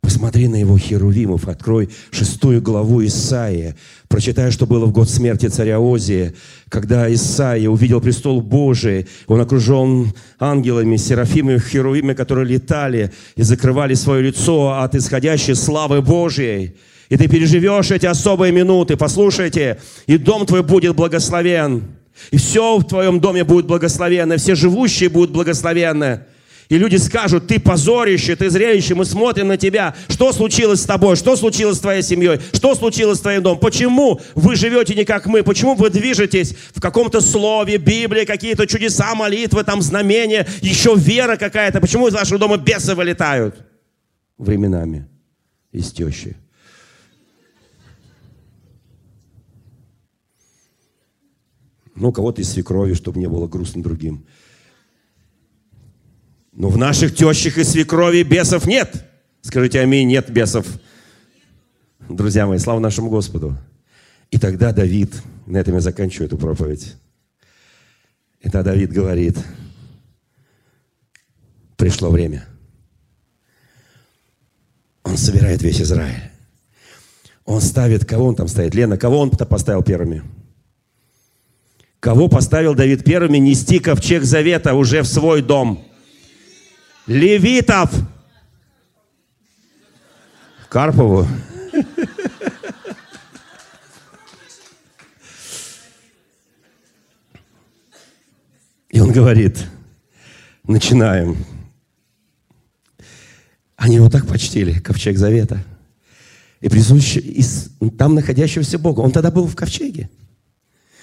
Посмотри на Его херувимов. Открой 6 главу Исаии. Прочитай, что было в год смерти царя Озии, когда Исаия увидел престол Божий. Он окружен ангелами, серафимами, херувимами, которые летали и закрывали свое лицо от исходящей славы Божьей. И ты переживешь эти особые минуты. Послушайте, и дом твой будет благословен. И все в твоем доме будет благословенно. Все живущие будут благословенны. И люди скажут, ты позорище, ты зрелище, мы смотрим на тебя. Что случилось с тобой? Что случилось с твоей семьей? Что случилось с твоим домом? Почему вы живете не как мы? Почему вы движетесь в каком-то слове, Библии, какие-то чудеса, молитвы, там знамения, еще вера какая-то? Почему из вашего дома бесы вылетают? Временами из тещи. Ну, кого-то из свекрови, чтобы не было грустно другим. Но в наших тещах и свекрови бесов нет. Скажите аминь, нет бесов. Друзья мои, слава нашему Господу. И тогда Давид, на этом я заканчиваю эту проповедь. И тогда Давид говорит, пришло время. Он собирает весь Израиль. Он ставит, кого он там ставит? Лена, кого он-то поставил первыми? Кого поставил Давид первыми нести ковчег завета уже в свой дом? Левитов! Карпову. И он говорит, начинаем. Они его так почтили, ковчег завета. И присущий из там находящегося Бога. Он тогда был в ковчеге.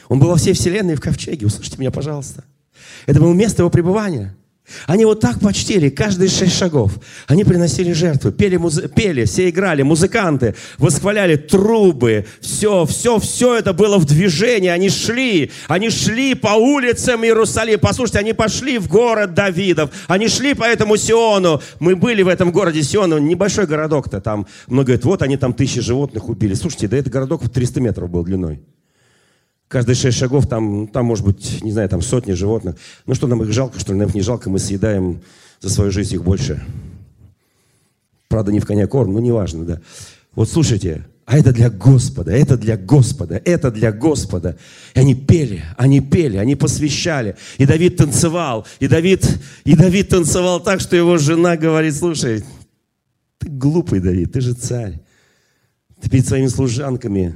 Он был во всей вселенной в ковчеге. Услышьте меня, пожалуйста. Это было место его пребывания. Они вот так почтили каждые 6 шагов. Они приносили жертвы, пели, все играли, музыканты, восхваляли трубы. Все это было в движении. Они шли по улицам Иерусалима. Послушайте, они пошли в город Давидов. Они шли по этому Сиону. Мы были в этом городе Сиону. Небольшой городок-то там. Многие говорят, вот они там 1000 животных убили. Слушайте, да этот городок в 300 метров был длиной. Каждые 6 шагов, там, может быть, не знаю, там 100 животных. Ну что, нам их жалко, что ли? Нам их не жалко, мы съедаем за свою жизнь их больше. Правда, не в коня корм, но неважно, да. Вот слушайте, а это для Господа, это для Господа, это для Господа. И они пели, они посвящали. И Давид танцевал, и Давид танцевал так, что его жена говорит, слушай, ты глупый, Давид, ты же царь. Ты перед своими служанками...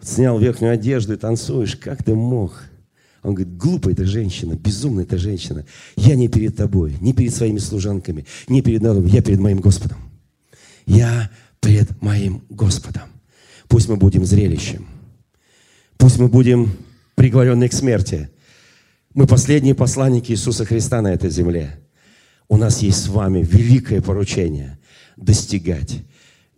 Снял верхнюю одежду и танцуешь. Как ты мог? Он говорит, глупая ты женщина, безумная ты женщина. Я не перед тобой, не перед своими служанками, не перед народом. Я перед моим Господом. Я пред моим Господом. Пусть мы будем зрелищем. Пусть мы будем приговоренные к смерти. Мы последние посланники Иисуса Христа на этой земле. У нас есть с вами великое поручение достигать.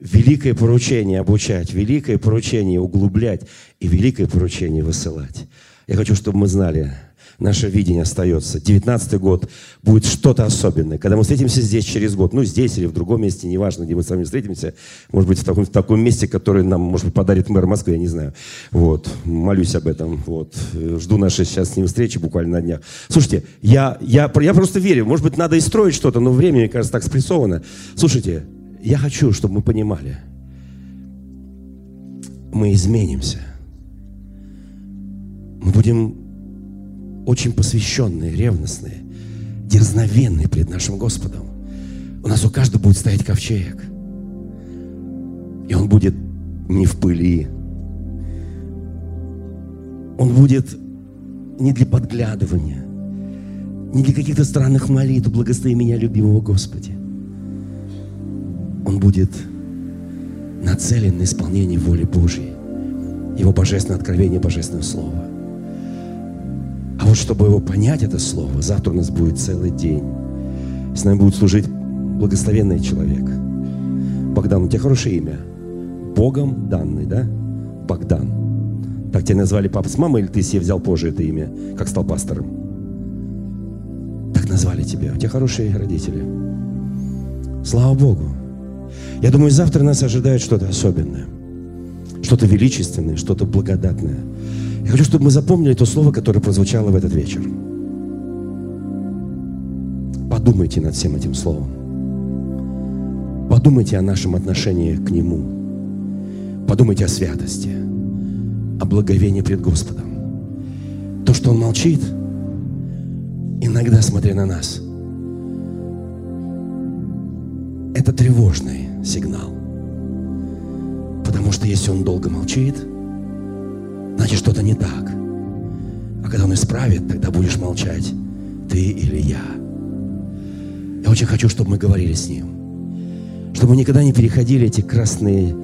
Великое поручение обучать, великое поручение углублять и великое поручение высылать. Я хочу, чтобы мы знали, наше видение остается. 19-й год будет что-то особенное. Когда мы встретимся здесь через год, ну здесь или в другом месте, неважно, где мы с вами встретимся, может быть, в таком месте, которое нам, может быть, подарит мэр Москвы, я не знаю. Вот, молюсь об этом, вот. Жду нашей сейчас с ним встречи буквально на днях. Слушайте, я просто верю, может быть, надо и строить что-то, но время, мне кажется, так спрессовано. Слушайте, я хочу, чтобы мы понимали, мы изменимся. Мы будем очень посвященные, ревностные, дерзновенные пред нашим Господом. У нас у каждого будет стоять ковчег. И он будет не в пыли. Он будет не для подглядывания, не для каких-то странных молитв, благослови меня, любимого Господи. Он будет над нацелен на исполнение воли Божьей, Его божественное откровение, божественного слова. А вот чтобы его понять, это слово, завтра у нас будет целый день. С нами будет служить благословенный человек. Богдан, у тебя хорошее имя. Богом данный, да? Богдан. Так тебя назвали папа с мамой, или ты себе взял позже это имя, как стал пастором? Так назвали тебя. У тебя хорошие родители. Слава Богу. Я думаю, завтра нас ожидает что-то особенное. Что-то величественное, что-то благодатное. Я хочу, чтобы мы запомнили то слово, которое прозвучало в этот вечер. Подумайте над всем этим словом. Подумайте о нашем отношении к Нему. Подумайте о святости, о благовении пред Господом. То, что Он молчит, иногда смотря на нас, это тревожный сигнал. Потому что если Он долго молчит, значит, что-то не так. А когда Он исправит, тогда будешь молчать ты или я. Я очень хочу, чтобы мы говорили с Ним. Чтобы мы никогда не переходили эти красные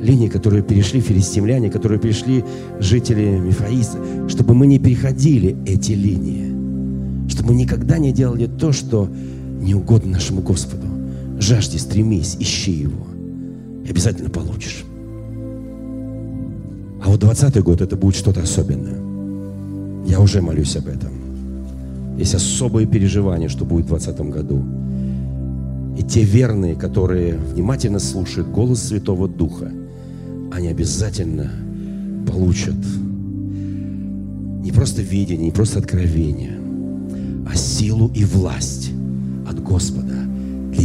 линии, которые перешли филистимляне, которые перешли жители Мифаиса. Чтобы мы не переходили эти линии. Чтобы мы никогда не делали то, что не угодно нашему Господу. Жажди, стремись, ищи Его. И обязательно получишь. А вот 20-й год это будет что-то особенное. Я уже молюсь об этом. Есть особые переживания, что будет в 20-м году. И те верные, которые внимательно слушают голос Святого Духа, они обязательно получат не просто видение, не просто откровение, а силу и власть от Господа для